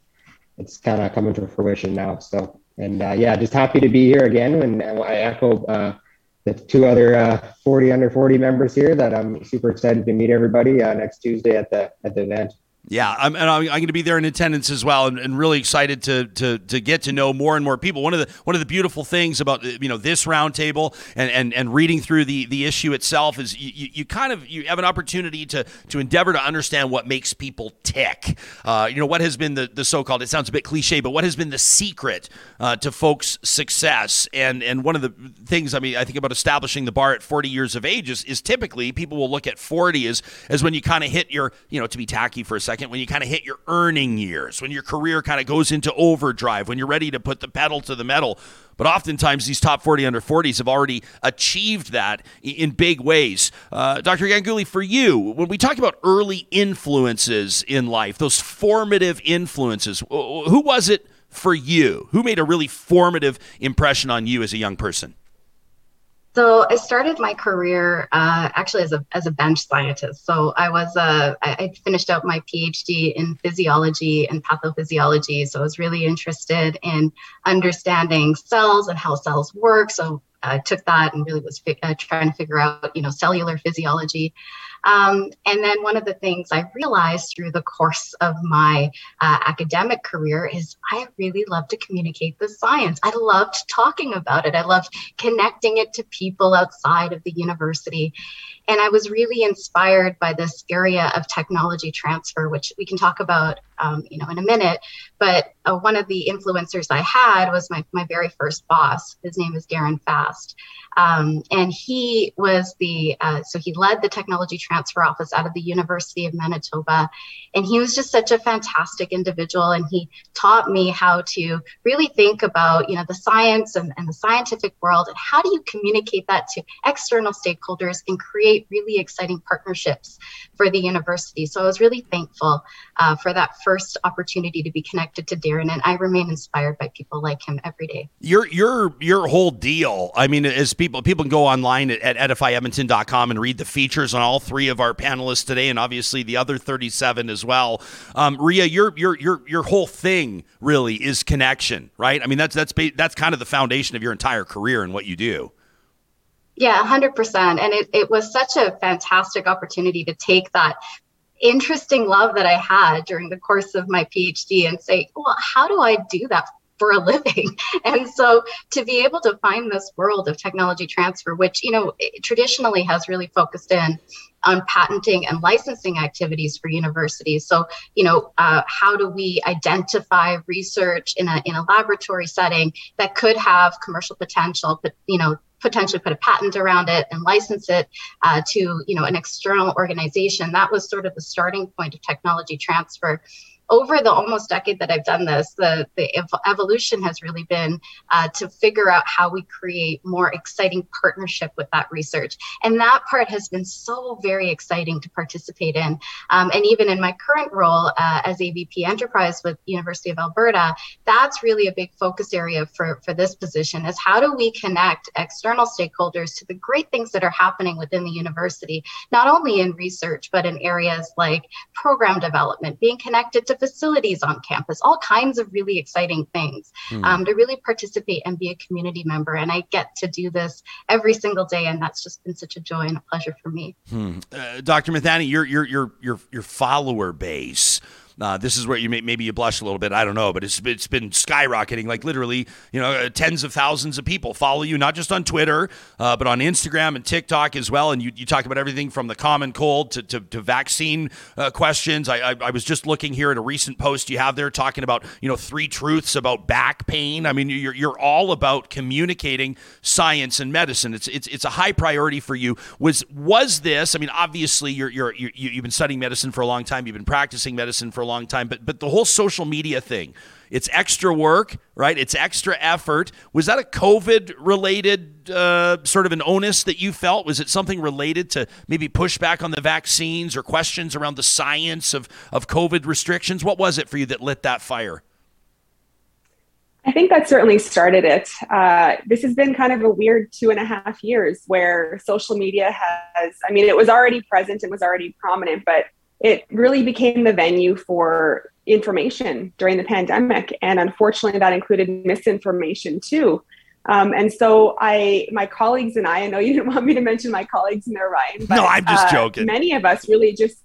it's kind of coming to fruition now. So, just happy to be here again. And I echo the two other 40 under 40 members here that I'm super excited to meet everybody next Tuesday at the event. Yeah, I'm going to be there in attendance as well, and really excited to get to know more and more people. One of the beautiful things about this roundtable and reading through the issue itself is you have an opportunity to endeavor to understand what makes people tick. What has been the so-called, it sounds a bit cliche, but what has been the secret to folks' success? And one of the things I think about establishing the bar at 40 years of age is typically people will look at 40 as when you kind of hit your to be tacky for a second, when you kind of hit your earning years, when your career kind of goes into overdrive, when you're ready to put the pedal to the metal. But oftentimes these top 40 under 40s have already achieved that in big ways. Dr. Ganguly, for you, when we talk about early influences in life, those formative influences, who was it for you? Who made a really formative impression on you as a young person? So I started my career actually as a bench scientist. So I finished up my PhD in physiology and pathophysiology. So I was really interested in understanding cells and how cells work. So I took that and really was trying to figure out, cellular physiology. And then one of the things I realized through the course of my academic career is I really love to communicate the science. I loved talking about it. I loved connecting it to people outside of the university. And I was really inspired by this area of technology transfer, which we can talk about, in a minute. But one of the influencers I had was my very first boss. His name is Darren Fast. And he was he led the technology transfer office out of the University of Manitoba. And he was just such a fantastic individual. And he taught me how to really think about, the science and the scientific world, and how do you communicate that to external stakeholders and create really exciting partnerships for the university. So I was really thankful for that first opportunity to be connected to Darren. And I remain inspired by people like him every day. Your whole deal, as people can go online at edifyedmonton.com and read the features on all three of our panelists today, and obviously the other 37 as well. Riya, your whole thing really is connection, right? That's kind of the foundation of your entire career and what you do. Yeah, 100%. And it was such a fantastic opportunity to take that interesting love that I had during the course of my PhD and say, well, how do I do that for a living? And so to be able to find this world of technology transfer, which, traditionally has really focused in on patenting and licensing activities for universities. So, how do we identify research in a laboratory setting that could have commercial potential, but, potentially put a patent around it and license it to, an external organization. That was sort of the starting point of technology transfer. Over the almost decade that I've done this, the evolution has really been to figure out how we create more exciting partnership with that research. And that part has been so very exciting to participate in. And even in my current role as AVP Enterprise with University of Alberta, that's really a big focus area for this position, is how do we connect external stakeholders to the great things that are happening within the university, not only in research, but in areas like program development, being connected to facilities on campus, all kinds of really exciting things, to really participate and be a community member. And I get to do this every single day, and that's just been such a joy and a pleasure for me. Dr. Mithani, your follower base. This is where maybe you blush a little bit. I don't know, but it's been skyrocketing. Like literally, tens of thousands of people follow you, not just on Twitter, but on Instagram and TikTok as well. And you talk about everything from the common cold to vaccine questions. I was just looking here at a recent post you have there talking about 3 truths about back pain. You're all about communicating science and medicine. It's a high priority for you. Was this? Obviously you've been studying medicine for a long time. You've been practicing medicine for a long time, but the whole social media thing, it's extra work, right? It's extra effort. Was that a COVID related sort of an onus that you felt? Was it something related to maybe pushback on the vaccines or questions around the science of COVID restrictions? What was it for you that lit that fire? I think that certainly started it. This has been kind of a weird 2.5 years where social media has, it was already present and was already prominent, but it really became the venue for information during the pandemic. And unfortunately, that included misinformation too. And so my colleagues and I know you didn't want me to mention my colleagues and their Ryan, but no, I'm just joking. Many of us really just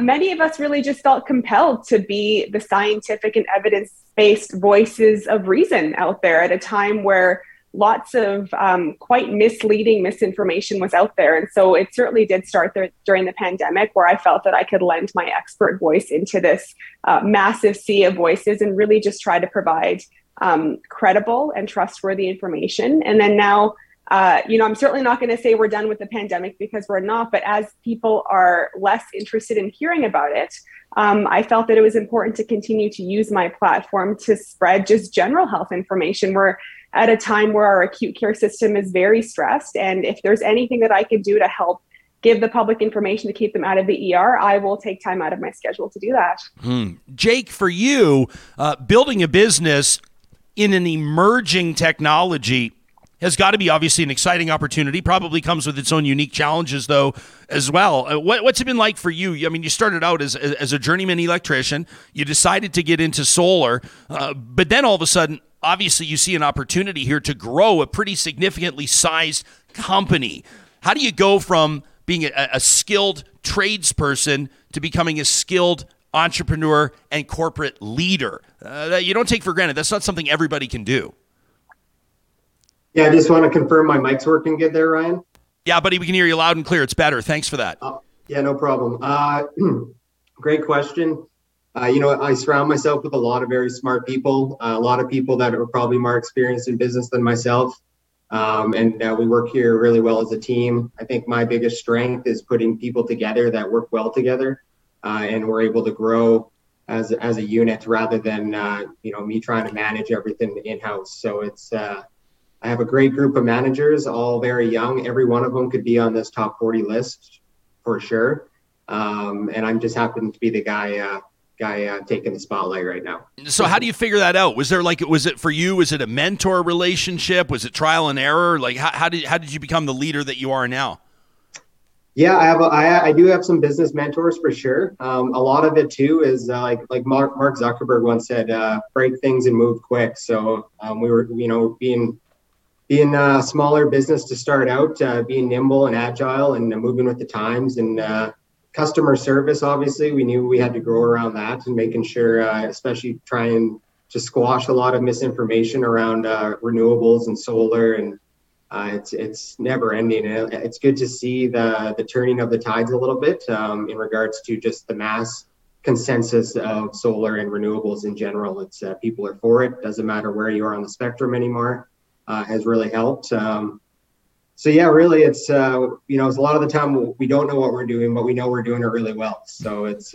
Many of us really just felt compelled to be the scientific and evidence-based voices of reason out there at a time where lots of quite misleading misinformation was out there. And so it certainly did start there during the pandemic, where I felt that I could lend my expert voice into this massive sea of voices and really just try to provide credible and trustworthy information. And then now, I'm certainly not going to say we're done with the pandemic, because we're not, but as people are less interested in hearing about it, I felt that it was important to continue to use my platform to spread just general health information. We're at a time where our acute care system is very stressed, and if there's anything that I can do to help give the public information to keep them out of the ER, I will take time out of my schedule to do that. Jake, for you, building a business in an emerging technology has got to be obviously an exciting opportunity. Probably comes with its own unique challenges, though, as well. What's it been like for you? I mean, you started out as a journeyman electrician. You decided to get into solar, but then all of a sudden, obviously, you see an opportunity here to grow a pretty significantly sized company. How do you go from being a skilled tradesperson to becoming a skilled entrepreneur and corporate leader? That you don't take for granted. That's not something everybody can do. Yeah, I just want to confirm my mic's working good there, Ryan. Yeah, buddy, we can hear you loud and clear. It's better. Thanks for that. Yeah, no problem. Great question. I surround myself with a lot of very smart people, a lot of people that are probably more experienced in business than myself. And we work here really well as a team. I think my biggest strength is putting people together that work well together, and we're able to grow as a unit rather than, me trying to manage everything in-house. So it's... I have a great group of managers, all very young. Every one of them could be on this top 40 list for sure. And I'm just happening to be the guy taking the spotlight right now. So how do you figure that out? Was it for you? Was it a mentor relationship? Was it trial and error? Like how did you become the leader that you are now? Yeah, I do have some business mentors for sure. A lot of it too is like Mark Zuckerberg once said, break things and move quick. So we were, being a smaller business to start out, being nimble and agile and moving with the times, and customer service, obviously, we knew we had to grow around that and making sure, especially trying to squash a lot of misinformation around renewables and solar, and it's never ending. It's good to see the turning of the tides a little bit in regards to just the mass consensus of solar and renewables in general. It's people are for it. Doesn't matter where you are on the spectrum anymore. Has really helped. Really, it's, it's a lot of the time we don't know what we're doing, but we know we're doing it really well. So it's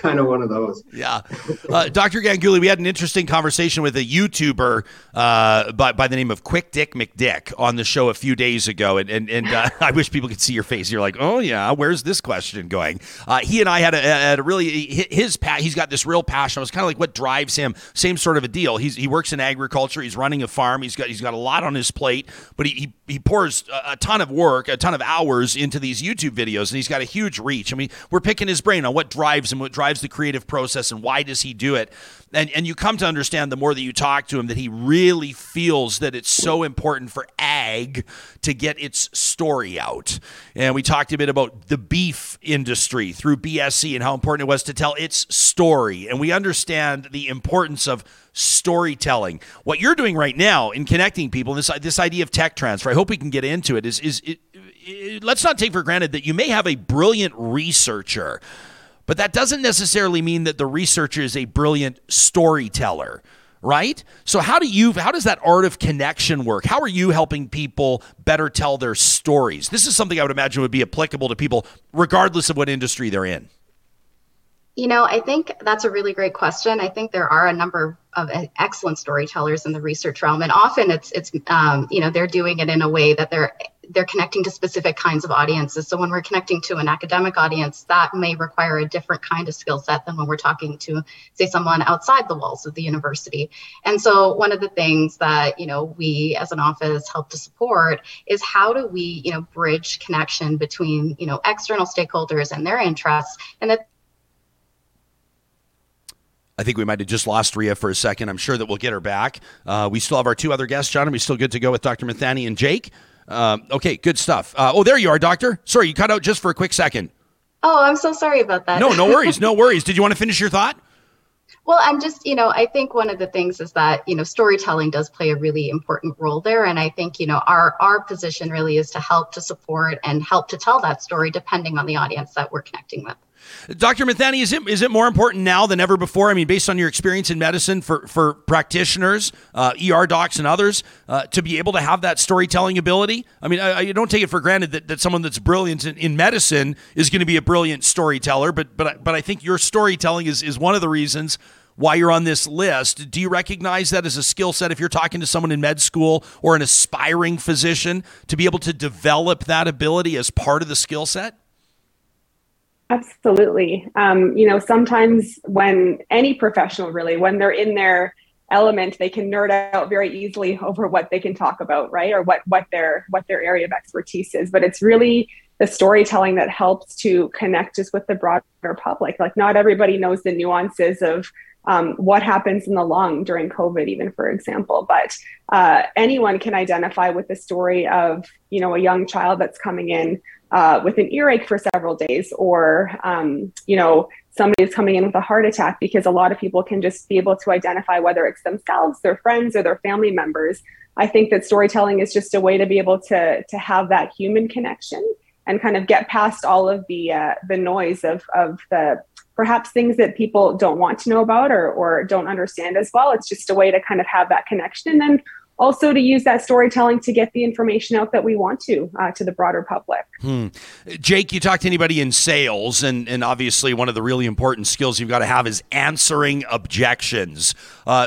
kind of one of those. Yeah. Dr. Ganguly, we had an interesting conversation with a YouTuber by the name of Quick Dick McDick on the show a few days ago. And I wish people could see your face. You're like, oh yeah, where's this question going? He and I had a really, he's got this real passion. It was kind of like what drives him, same sort of a deal. He works in agriculture. He's running a farm. He's got a lot on his plate, but he pours a ton of work, a ton of hours into these YouTube videos, and he's got a huge reach. I mean, we're picking his brain on what drives him, what drives the creative process, and why does he do it. And you come to understand the more that you talk to him that he really feels that it's so important for ag to get its story out. And we talked a bit about the beef industry through BSE and how important it was to tell its story. And we understand the importance of storytelling. What you're doing right now in connecting people, this idea of tech transfer, I hope we can get into it, is let's not take for granted that you may have a brilliant researcher, but that doesn't necessarily mean that the researcher is a brilliant storyteller, right? So how does that art of connection work? How are you helping people better tell their stories? This is something I would imagine would be applicable to people regardless of what industry they're in. I think that's a really great question. I think there are a number of excellent storytellers in the research realm, and often it's they're doing it in a way that they're connecting to specific kinds of audiences. So when we're connecting to an academic audience, that may require a different kind of skill set than when we're talking to, say, someone outside the walls of the university. And so one of the things that, we as an office help to support is how do we, bridge connection between, external stakeholders and their interests, and that. I think we might have just lost Riya for a second. I'm sure that we'll get her back. We still have our two other guests, John, and we still good to go with Dr. Mithani and Jake. Okay, good stuff. There you are, Doctor. Sorry, you cut out just for a quick second. Oh, I'm so sorry about that. No worries. Did you want to finish your thought? Well, I'm just, I think one of the things is that, storytelling does play a really important role there. And I think, our position really is to help to support and help to tell that story depending on the audience that we're connecting with. Dr. Mithani, is it more important now than ever before? I mean, based on your experience in medicine for practitioners, ER docs and others, to be able to have that storytelling ability? I mean, I don't take it for granted that someone that's brilliant in medicine is going to be a brilliant storyteller, but I think your storytelling is one of the reasons why you're on this list. Do you recognize that as a skill set if you're talking to someone in med school or an aspiring physician to be able to develop that ability as part of the skill set? Absolutely. Sometimes when any professional really, when they're in their element, they can nerd out very easily over what they can talk about, right? Or what their area of expertise is. But it's really the storytelling that helps to connect just with the broader public. Like not everybody knows the nuances of what happens in the lung during COVID, even for example, but anyone can identify with the story of, a young child that's coming in with an earache for several days, or, somebody is coming in with a heart attack, because a lot of people can just be able to identify whether it's themselves, their friends, or their family members. I think that storytelling is just a way to be able to have that human connection and kind of get past all of the noise of the perhaps things that people don't want to know about or don't understand as well. It's just a way to kind of have that connection, and then also to use that storytelling to get the information out that we want to the broader public. Jake, you talk to anybody in sales, and obviously one of the really important skills you've got to have is answering objections.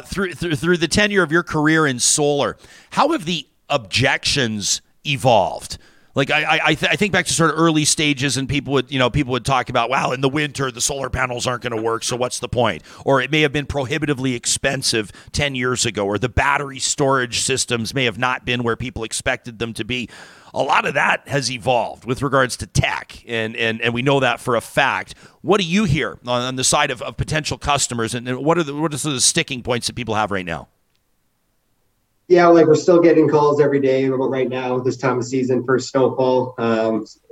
Through the tenure of your career in solar, how have the objections evolved? Like I think back to sort of early stages, and people would talk about, wow, in the winter, the solar panels aren't going to work, so what's the point? Or it may have been prohibitively expensive 10 years ago, or the battery storage systems may have not been where people expected them to be. A lot of that has evolved with regards to tech, and we know that for a fact. What do you hear on the side of potential customers, and what are sort of the sticking points that people have right now? Yeah, we're still getting calls every day right now, this time of season, for snowfall.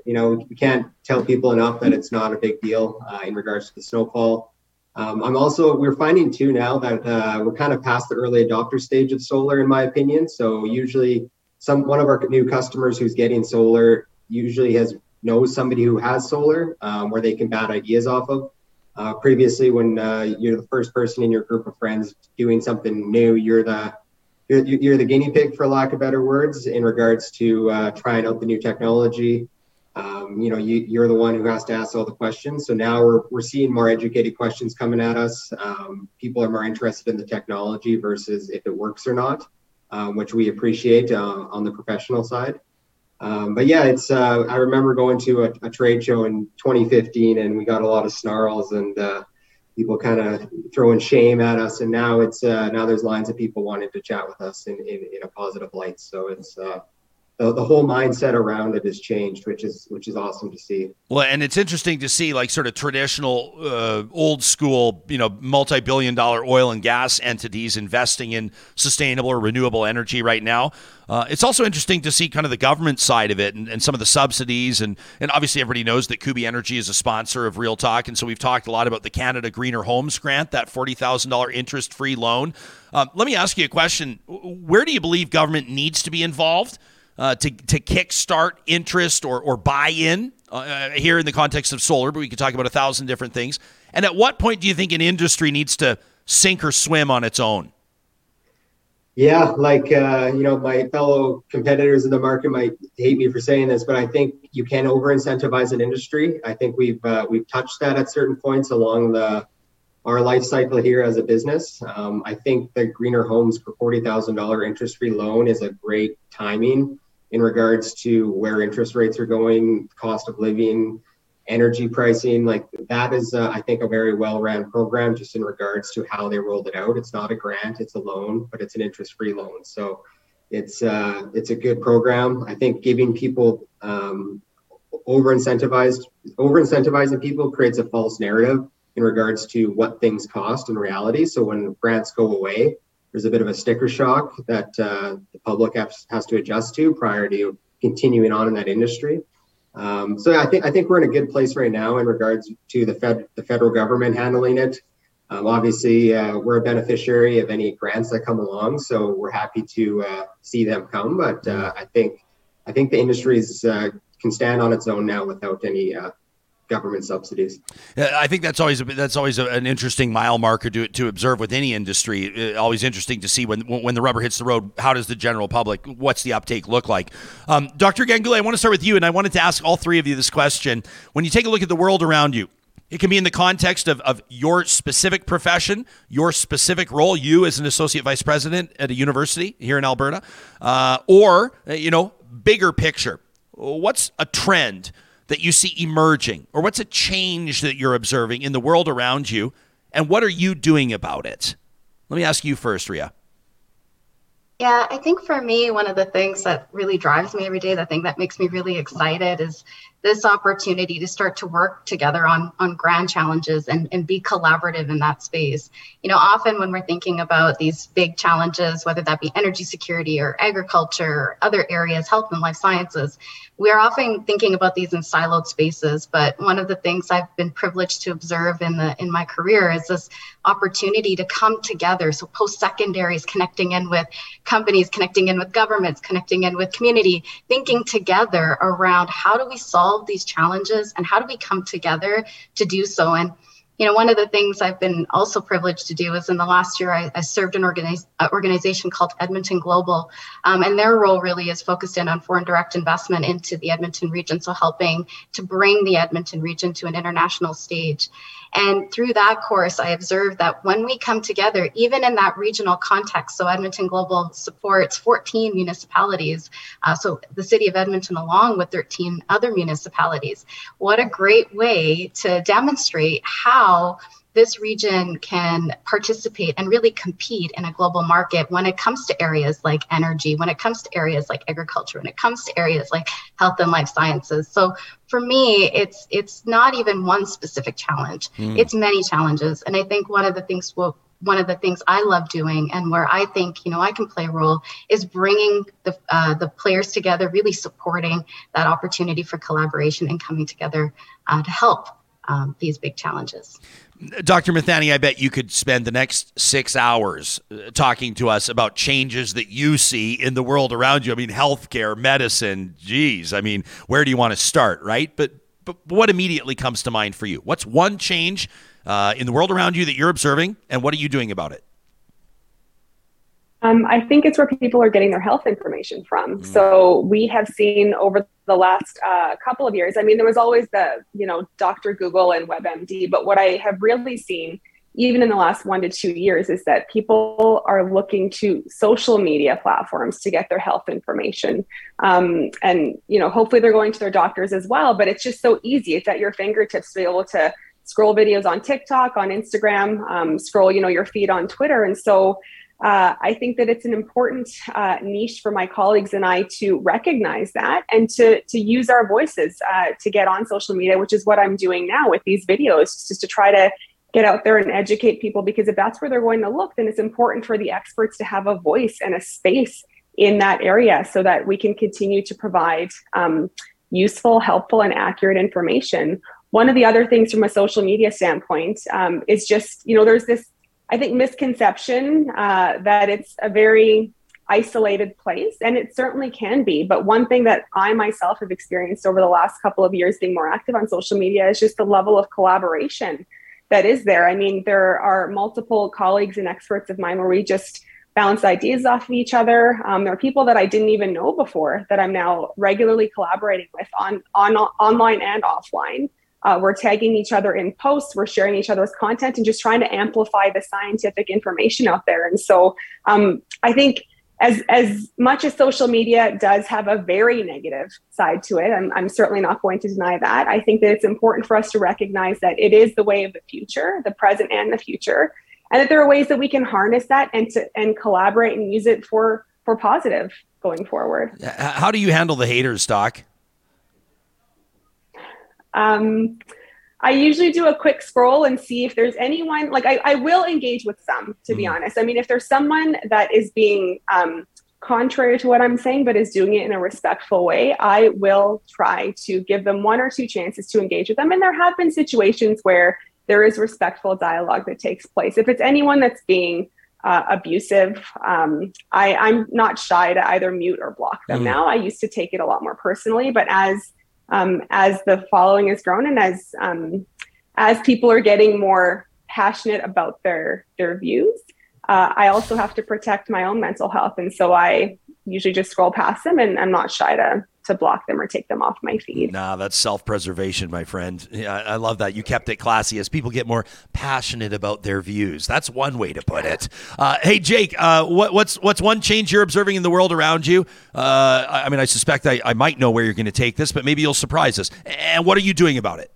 We can't tell people enough that it's not a big deal in regards to the snowfall. We're finding too now that we're kind of past the early adopter stage of solar, in my opinion. So usually one of our new customers who's getting solar usually knows somebody who has solar where they can bat ideas off of. Previously, when you're the first person in your group of friends doing something new, you're the guinea pig, for lack of better words, in regards to trying out the new technology. You're the one who has to ask all the questions. So now we're seeing more educated questions coming at us. People are more interested in the technology versus if it works or not, which we appreciate on the professional side. I remember going to a trade show in 2015, and we got a lot of snarls and people kind of throwing shame at us, and now it's now there's lines of people wanting to chat with us in a positive light. So it's the whole mindset around it has changed, which is awesome to see. Well, and it's interesting to see like sort of traditional, old school, multi-billion-dollar oil and gas entities investing in sustainable or renewable energy right now. It's also interesting to see kind of the government side of it and some of the subsidies. And obviously everybody knows that Kubi Energy is a sponsor of Real Talk. And so we've talked a lot about the Canada Greener Homes Grant, that $40,000 interest-free loan. Let me ask you a question. Where do you believe government needs to be involved to kickstart interest or buy-in here in the context of solar? But we could talk about 1,000 different things. And at what point do you think an industry needs to sink or swim on its own? Yeah, my fellow competitors in the market might hate me for saying this, but I think you can over-incentivize an industry. I think we've touched that at certain points along our life cycle here as a business. I think the Greener Homes for $40,000 interest-free loan is a great timing in regards to where interest rates are going, cost of living, energy pricing. Like that is, I think, a very well-run program just in regards to how they rolled it out. It's not a grant, it's a loan, but it's an interest-free loan. So it's a good program. I think giving people over-incentivizing people creates a false narrative in regards to what things cost in reality. So when grants go away, there's a bit of a sticker shock that the public has to adjust to prior to continuing on in that industry. So I think we're in a good place right now in regards to the federal government handling it. Obviously, we're a beneficiary of any grants that come along, so we're happy to see them come. But I think the industry can stand on its own now without any government subsidies. I think that's always an interesting mile marker to observe with any industry. Always interesting to see when the rubber hits the road, how does the general public, what's the uptake look like? Dr. Ganguly, I want to start with you, and I wanted to ask all three of you this question. When you take a look at the world around you, it can be in the context of your specific profession, your specific role, you as an associate vice president at a university here in Alberta, or, bigger picture. What's a trend that you see emerging, or what's a change that you're observing in the world around you, and what are you doing about it? Let me ask you first, Riya. Yeah, I think for me, one of the things that really drives me every day, the thing that makes me really excited, is this opportunity to start to work together on grand challenges and be collaborative in that space. Often when we're thinking about these big challenges, whether that be energy security or agriculture or other areas, health and life sciences, we're often thinking about these in siloed spaces. But one of the things I've been privileged to observe in my career is this opportunity to come together. So post-secondaries connecting in with companies, connecting in with governments, connecting in with community, thinking together around how do we solve these challenges and how do we come together to do so. And one of the things I've been also privileged to do is in the last year, I served an organization called Edmonton Global, and their role really is focused in on foreign direct investment into the Edmonton region, so helping to bring the Edmonton region to an international stage. And through that course, I observed that when we come together, even in that regional context, so Edmonton Global supports 14 municipalities, so the city of Edmonton along with 13 other municipalities, what a great way to demonstrate how this region can participate and really compete in a global market when it comes to areas like energy, when it comes to areas like agriculture, when it comes to areas like health and life sciences. So for me, it's not even one specific challenge. It's many challenges. And I think one of the things I love doing, and where I think, I can play a role, is bringing the players together, really supporting that opportunity for collaboration and coming together to help these big challenges. Dr. Mithani, I bet you could spend the next 6 hours talking to us about changes that you see in the world around you. I mean, healthcare, medicine, geez. I mean, where do you want to start, right? But what immediately comes to mind for you? What's one change in the world around you that you're observing, and what are you doing about it? I think it's where people are getting their health information from. So we have seen over the last couple of years, I mean, there was always the, Dr. Google and WebMD, but what I have really seen, even in the last 1 to 2 years, is that people are looking to social media platforms to get their health information. And hopefully they're going to their doctors as well, but it's just so easy. It's at your fingertips to be able to scroll videos on TikTok, on Instagram, scroll, your feed on Twitter. And so I think that it's an important niche for my colleagues and I to recognize that and to use our voices to get on social media, which is what I'm doing now with these videos, just to try to get out there and educate people, because if that's where they're going to look, then it's important for the experts to have a voice and a space in that area so that we can continue to provide useful, helpful, and accurate information. One of the other things from a social media standpoint is just, there's this, I think, misconception that it's a very isolated place, and it certainly can be. But one thing that I myself have experienced over the last couple of years being more active on social media is just the level of collaboration that is there. I mean, there are multiple colleagues and experts of mine where we just bounce ideas off of each other. There are people that I didn't even know before that I'm now regularly collaborating with on online and offline. We're tagging each other in posts, we're sharing each other's content, and just trying to amplify the scientific information out there. And so I think as much as social media does have a very negative side to it, I'm certainly not going to deny that. I think that it's important for us to recognize that it is the way of the future, the present and the future, and that there are ways that we can harness that and collaborate and use it for positive going forward. How do you handle the haters, Doc? I usually do a quick scroll and see if there's anyone, I will engage with some, to be honest. I mean, if there's someone that is being contrary to what I'm saying, but is doing it in a respectful way, I will try to give them one or two chances to engage with them. And there have been situations where there is respectful dialogue that takes place. If it's anyone that's being abusive, I'm not shy to either mute or block them now. I used to take it a lot more personally, but as the following has grown and as people are getting more passionate about their views, I also have to protect my own mental health. And so I usually just scroll past them, and I'm not shy to block them or take them off my feed. Nah, that's self-preservation, my friend. Yeah, I love that. You kept it classy as people get more passionate about their views. That's one way to put it. Hey, Jake, what's one change you're observing in the world around you? I mean, I suspect I might know where you're going to take this, but maybe you'll surprise us. And what are you doing about it?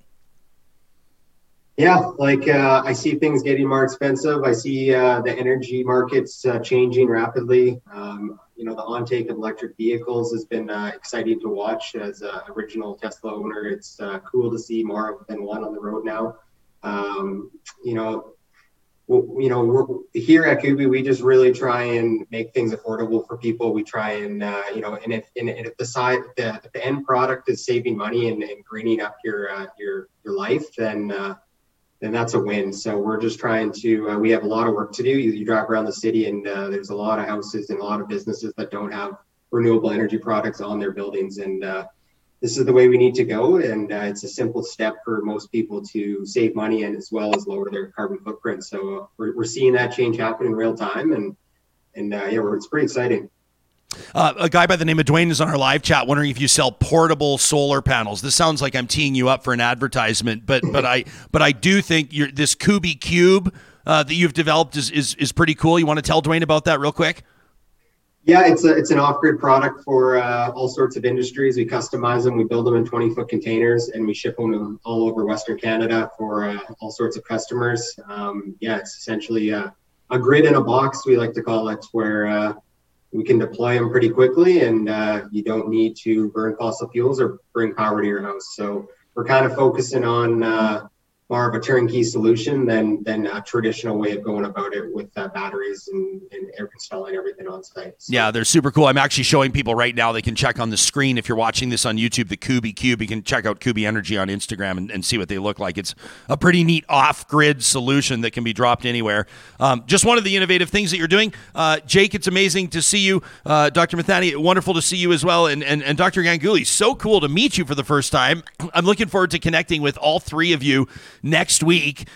Yeah, like I see things getting more expensive. I see the energy markets changing rapidly. The on-take of electric vehicles has been exciting to watch. As an original Tesla owner, it's cool to see more than one on the road now. We're, here at Kubi, we just really try and make things affordable for people. We try and, and if the end product is saving money and greening up your life, then that's a win. So we're just trying to, we have a lot of work to do. You drive around the city and there's a lot of houses and a lot of businesses that don't have renewable energy products on their buildings. And this is the way we need to go. And it's a simple step for most people to save money and as well as lower their carbon footprint. So we're seeing that change happen in real time. It's pretty exciting. A guy by the name of Dwayne is on our live chat wondering if you sell portable solar panels. This sounds like I'm teeing you up for an advertisement, but I do think this Kubi Cube that you've developed is pretty cool. You want to tell Dwayne about that real quick? Yeah, it's an off-grid product for all sorts of industries. We customize them, we build them in 20-foot containers, and we ship them all over Western Canada for all sorts of customers. It's essentially a grid in a box, we like to call it, where we can deploy them pretty quickly, and you don't need to burn fossil fuels or bring power to your house. So we're kind of focusing on more of a turnkey solution than a traditional way of going about it with batteries and installing everything on site. So. Yeah, they're super cool. I'm actually showing people right now. They can check on the screen. If you're watching this on YouTube, the Kubi Cube, you can check out Kubi Energy on Instagram and see what they look like. It's a pretty neat off-grid solution that can be dropped anywhere. Just one of the innovative things that you're doing. Jake, it's amazing to see you. Dr. Mithani, wonderful to see you as well. And Dr. Ganguly, so cool to meet you for the first time. I'm looking forward to connecting with all three of you next week.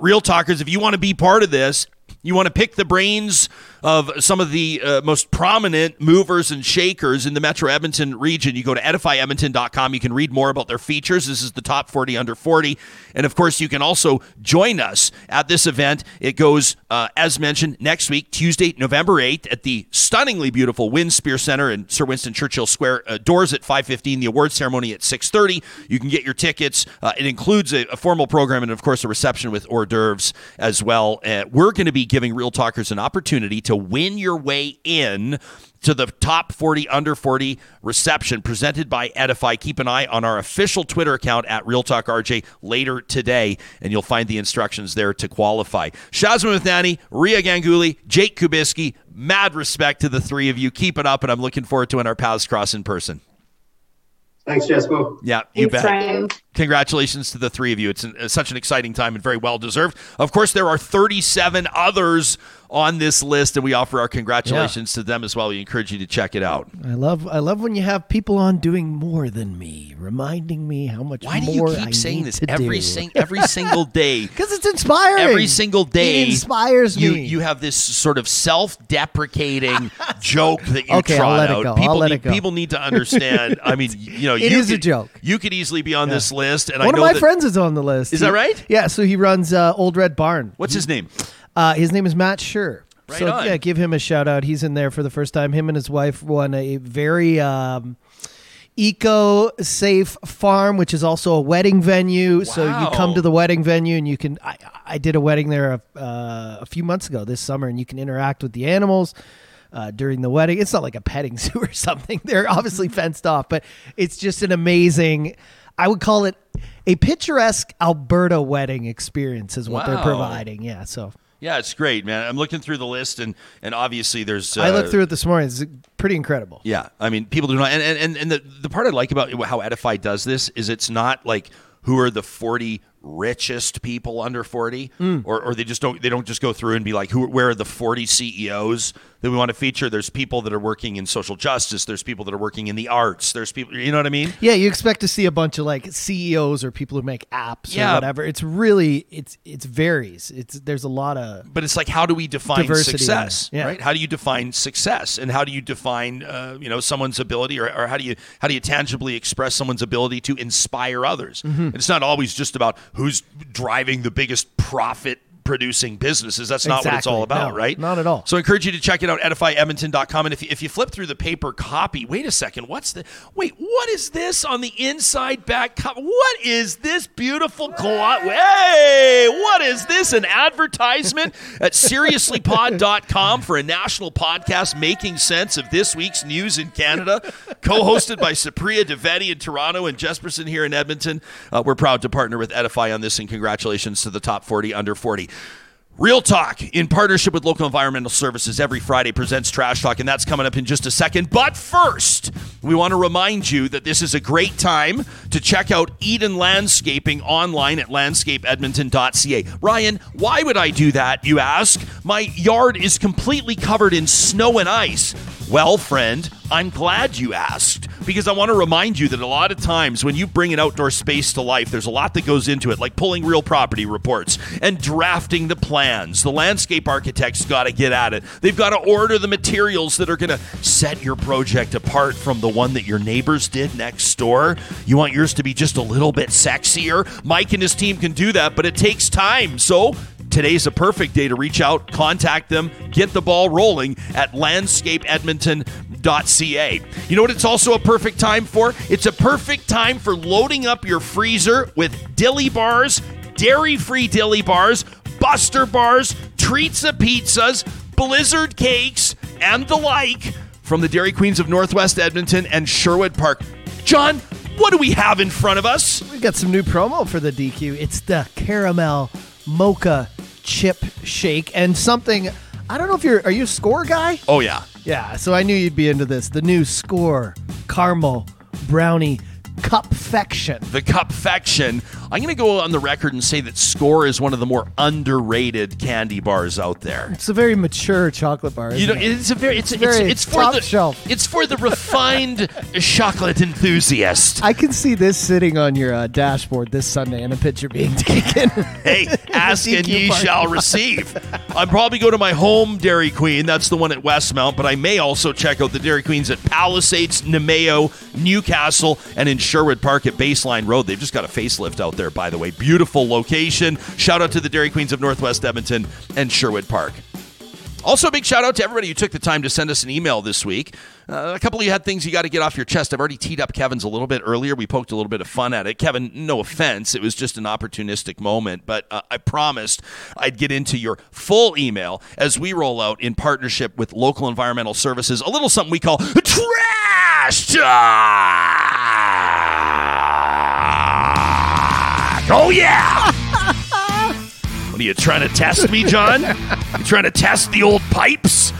Real Talkers, if you want to be part of this, you want to pick the brains of some of the most prominent movers and shakers in the Metro Edmonton region, you go to edifyedmonton.com. You can read more about their features. This is the top 40 under 40. And of course, you can also join us at this event. It goes, as mentioned, next week, Tuesday, November 8th at the stunningly beautiful Winspear Center in Sir Winston Churchill Square. Doors at 5:15, the award ceremony at 6:30. You can get your tickets. It includes a formal program and, of course, a reception with hors d'oeuvres as well. We're going to be giving Real Talkers an opportunity to win your way in to the top 40 under 40 reception presented by Edify. Keep an eye on our official Twitter account at Real Talk RJ later today, and you'll find the instructions there to qualify. Shazma Mithani, Riya Ganguly, Jake Kubiski, mad respect to the three of you. Keep it up, and I'm looking forward to when our paths cross in person. Thanks, Jespo. Yeah, you bet. Ryan. Congratulations to the three of you. It's such an exciting time and very well-deserved. Of course, there are 37 others on this list, and we offer our congratulations to them as well. We encourage you to check it out. I love when you have people on doing more than me, reminding me how much more I need to do. Why do you keep saying this every single day? Because it's inspiring. Every single day. It inspires me. You have this sort of self-deprecating joke that you trot out. People need to understand. I mean, it is a joke. You could easily be on this list. And One of my friends is on the list. Is that right? Yeah, so he runs Old Red Barn. What's his name? His name is Matt Schur. Right so on. Yeah, give him a shout out. He's in there for the first time. Him and his wife won a very eco-safe farm, which is also a wedding venue. Wow. So you come to the wedding venue and you can. I did a wedding there a few months ago this summer, and you can interact with the animals during the wedding. It's not like a petting zoo or something. They're obviously fenced off, but it's just an amazing. I would call it a picturesque Alberta wedding experience is what they're providing. Yeah, so. Yeah, it's great, man. I'm looking through the list, and obviously there's... I looked through it this morning. It's pretty incredible. Yeah. I mean, people do not... And the part I like about how Edify does this is it's not like, who are the 40 richest people under 40? Or they don't just go through and be like, where are the 40 CEOs that we want to feature? There's people that are working in social justice. There's people that are working in the arts. There's people, you know what I mean? Yeah, you expect to see a bunch of like CEOs or people who make apps or whatever. It's really, it varies. There's a lot of... But it's like, how do we define success, right? How do you define success? And how do you define, someone's ability or how do you tangibly express someone's ability to inspire others? Mm-hmm. It's not always just about who's driving the biggest profit producing businesses. That's not what it's all about, right? Not at all. So I encourage you to check it out, edifyedmonton.com. And if you flip through the paper copy, wait a second, what is this on the inside back copy? What is this beautiful hey, what is this? An advertisement at seriouslypod.com for a national podcast making sense of this week's news in Canada, co-hosted by Supriya Dwivedi in Toronto and Jesperson here in Edmonton. We're proud to partner with Edify on this, and congratulations to the top 40 under 40. Real Talk, in partnership with Local Environmental Services, every Friday presents Trash Talk, and that's coming up in just a second. But first, we want to remind you that this is a great time to check out Eden Landscaping online at landscapeedmonton.ca. Ryan, why would I do that, you ask? My yard is completely covered in snow and ice. Well, friend, I'm glad you asked, because I want to remind you that a lot of times when you bring an outdoor space to life, there's a lot that goes into it, like pulling real property reports and drafting the plans. The landscape architect's got to get at it. They've got to order the materials that are going to set your project apart from the one that your neighbors did next door. You want yours to be just a little bit sexier? Mike and his team can do that, but it takes time, so... Today's a perfect day to reach out, contact them, get the ball rolling at landscapeedmonton.ca. You know what it's also a perfect time for? It's a perfect time for loading up your freezer with dilly bars, dairy-free dilly bars, Buster bars, treats of pizzas, blizzard cakes, and the like from the Dairy Queens of Northwest Edmonton and Sherwood Park. John, what do we have in front of us? We've got some new promo for the DQ. It's the Caramel Mocha Chip Shake, and something, I don't know if are you a Score guy? Oh, yeah. Yeah, so I knew you'd be into this. The new Score Caramel Brownie Cupfection. The Cupfection. I'm going to go on the record and say that Score is one of the more underrated candy bars out there. It's a very mature chocolate bar. It's for the refined chocolate enthusiast. I can see this sitting on your dashboard this Sunday and a picture being taken. Hey, ask and ye shall receive. I'll probably go to my home Dairy Queen. That's the one at Westmount, but I may also check out the Dairy Queens at Palisades, Nemeo, Newcastle, and in Sherwood Park at Baseline Road. They've just got a facelift out there, by the way. Beautiful location. Shout out to the Dairy Queens of Northwest Edmonton and Sherwood Park. Also, a big shout out to everybody who took the time to send us an email this week. A couple of you had things you got to get off your chest. I've already teed up Kevin's a little bit earlier. We poked a little bit of fun at it. Kevin, no offense. It was just an opportunistic moment, but I promised I'd get into your full email as we roll out in partnership with Local Environmental Services, a little something we call Trash Talk. Oh, yeah. What are you trying to test me, John? You trying to test the old pipes?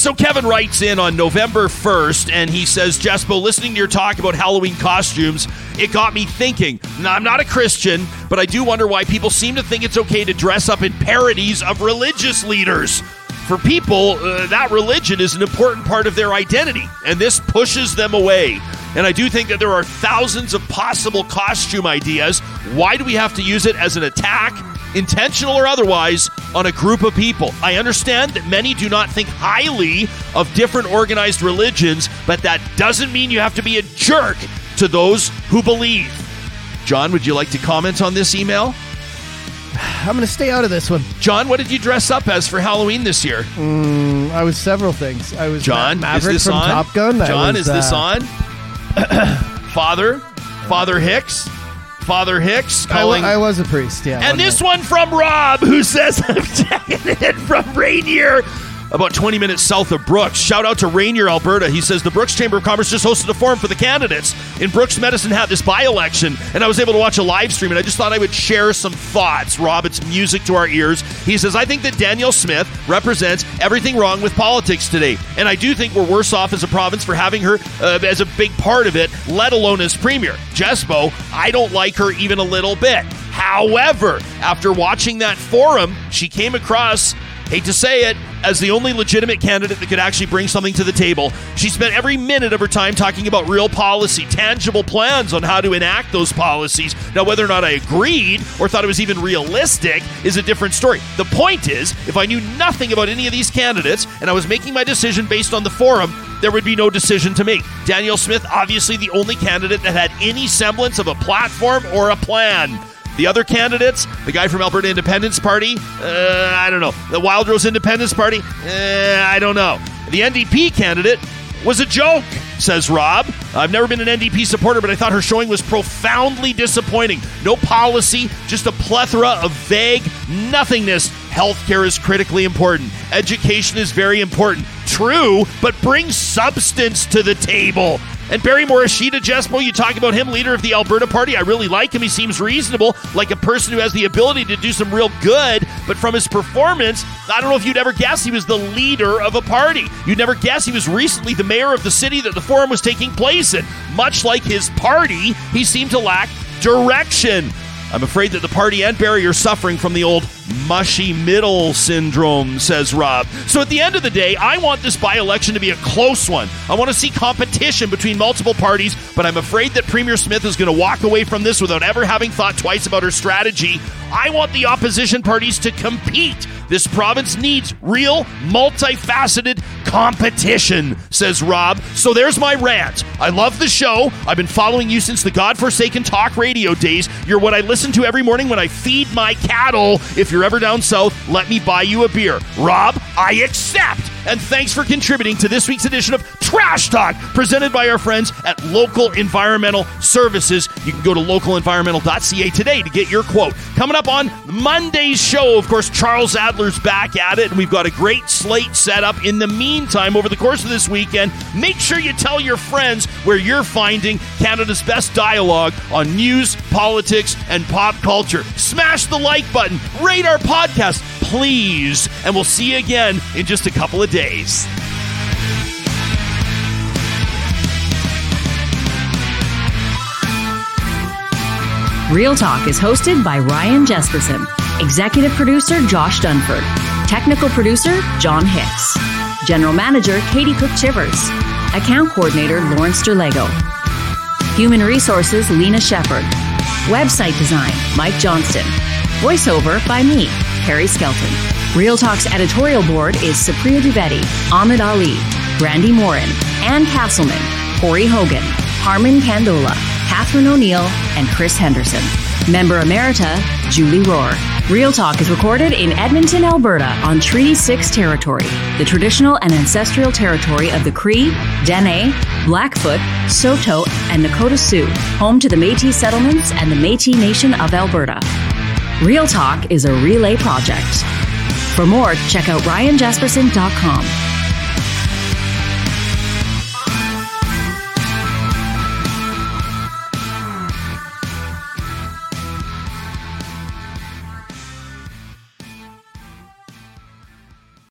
So Kevin writes in on November 1st, and he says, Jespo, listening to your talk about Halloween costumes, it got me thinking. Now, I'm not a Christian, but I do wonder why people seem to think it's okay to dress up in parodies of religious leaders. For people, that religion is an important part of their identity, and this pushes them away. And I do think that there are thousands of possible costume ideas. Why do we have to use it as an attack, intentional or otherwise, on a group of people? I understand that many do not think highly of different organized religions, but that doesn't mean you have to be a jerk to those who believe. John, would you like to comment on this email? I'm going to stay out of this one. John, what did you dress up as for Halloween this year? I was several things. I was John, Maverick is this on? Top Gun. John, is this on? Father Hicks calling. I was a priest, yeah. And this one from Rob, who says, I'm checking it from Rainier. about 20 minutes south of Brooks. Shout out to Rainier, Alberta. He says, the Brooks Chamber of Commerce just hosted a forum for the candidates in Brooks Medicine Hat this by-election, and I was able to watch a live stream, and I just thought I would share some thoughts. Rob, it's music to our ears. He says, I think that Danielle Smith represents everything wrong with politics today, and I do think we're worse off as a province for having her as a big part of it, let alone as premier. Jespo, I don't like her even a little bit. However, after watching that forum, she came across, hate to say it, as the only legitimate candidate that could actually bring something to the table. She spent every minute of her time talking about real policy, tangible plans on how to enact those policies. Now, whether or not I agreed or thought it was even realistic is a different story. The point is, if I knew nothing about any of these candidates and I was making my decision based on the forum, there would be no decision to make. Danielle Smith, obviously the only candidate that had any semblance of a platform or a plan. The other candidates, the guy from Alberta Independence Party, I don't know. The Wildrose Independence Party, I don't know. The NDP candidate was a joke, says Rob. I've never been an NDP supporter, but I thought her showing was profoundly disappointing. No policy, just a plethora of vague nothingness. Healthcare is critically important. Education is very important. True, but bring substance to the table. And Barry Morishita, Jespo, you talk about him, leader of the Alberta Party. I really like him. He seems reasonable, like a person who has the ability to do some real good. But from his performance, I don't know if you'd ever guess he was the leader of a party. You'd never guess he was recently the mayor of the city that the forum was taking place in. Much like his party, he seemed to lack direction. I'm afraid that the party and Barry are suffering from the old mushy middle syndrome, says Rob. So at the end of the day, I want this by-election to be a close one. I want to see competition between multiple parties, but I'm afraid that Premier Smith is going to walk away from this without ever having thought twice about her strategy. I want the opposition parties to compete. This province needs real, multifaceted competition, says Rob. So there's my rant. I love the show. I've been following you since the godforsaken talk radio days. You're what I listen to every morning when I feed my cattle. If you're ever down south, let me buy you a beer. Rob, I accept. And thanks for contributing to this week's edition of Trash Talk, presented by our friends at Local Environmental Services. You can go to localenvironmental.ca today to get your quote. Coming up on Monday's show, of course, Charles Adler's back at it, and we've got a great slate set up. In the meantime, over the course of this weekend, make sure you tell your friends where you're finding Canada's best dialogue on news, politics, and pop culture. Smash the like button, rate our podcast, please, and we'll see you again in just a couple of days. Real Talk is hosted by Ryan Jesperson. Executive producer, Josh Dunford. Technical producer, John Hicks. General manager, Katie Cook-Chivers. Account coordinator, Lawrence Derlego. Human resources, Lena Shepard. Website design, Mike Johnston. Voiceover by me, Harry Skelton. Real Talk's editorial board is Supriya Dwivedi, Ahmed Ali, Brandy Morin, Ann Castleman, Corey Hogan, Harman Kandola, Catherine O'Neill, and Chris Henderson. Member Emerita, Julie Rohr. Real Talk is recorded in Edmonton, Alberta, on Treaty 6 territory, the traditional and ancestral territory of the Cree, Dene, Blackfoot, Soto, and Nakota Sioux, home to the Métis settlements and the Métis Nation of Alberta. Real Talk is a Relay Project. For more, check out RyanJesperson.com.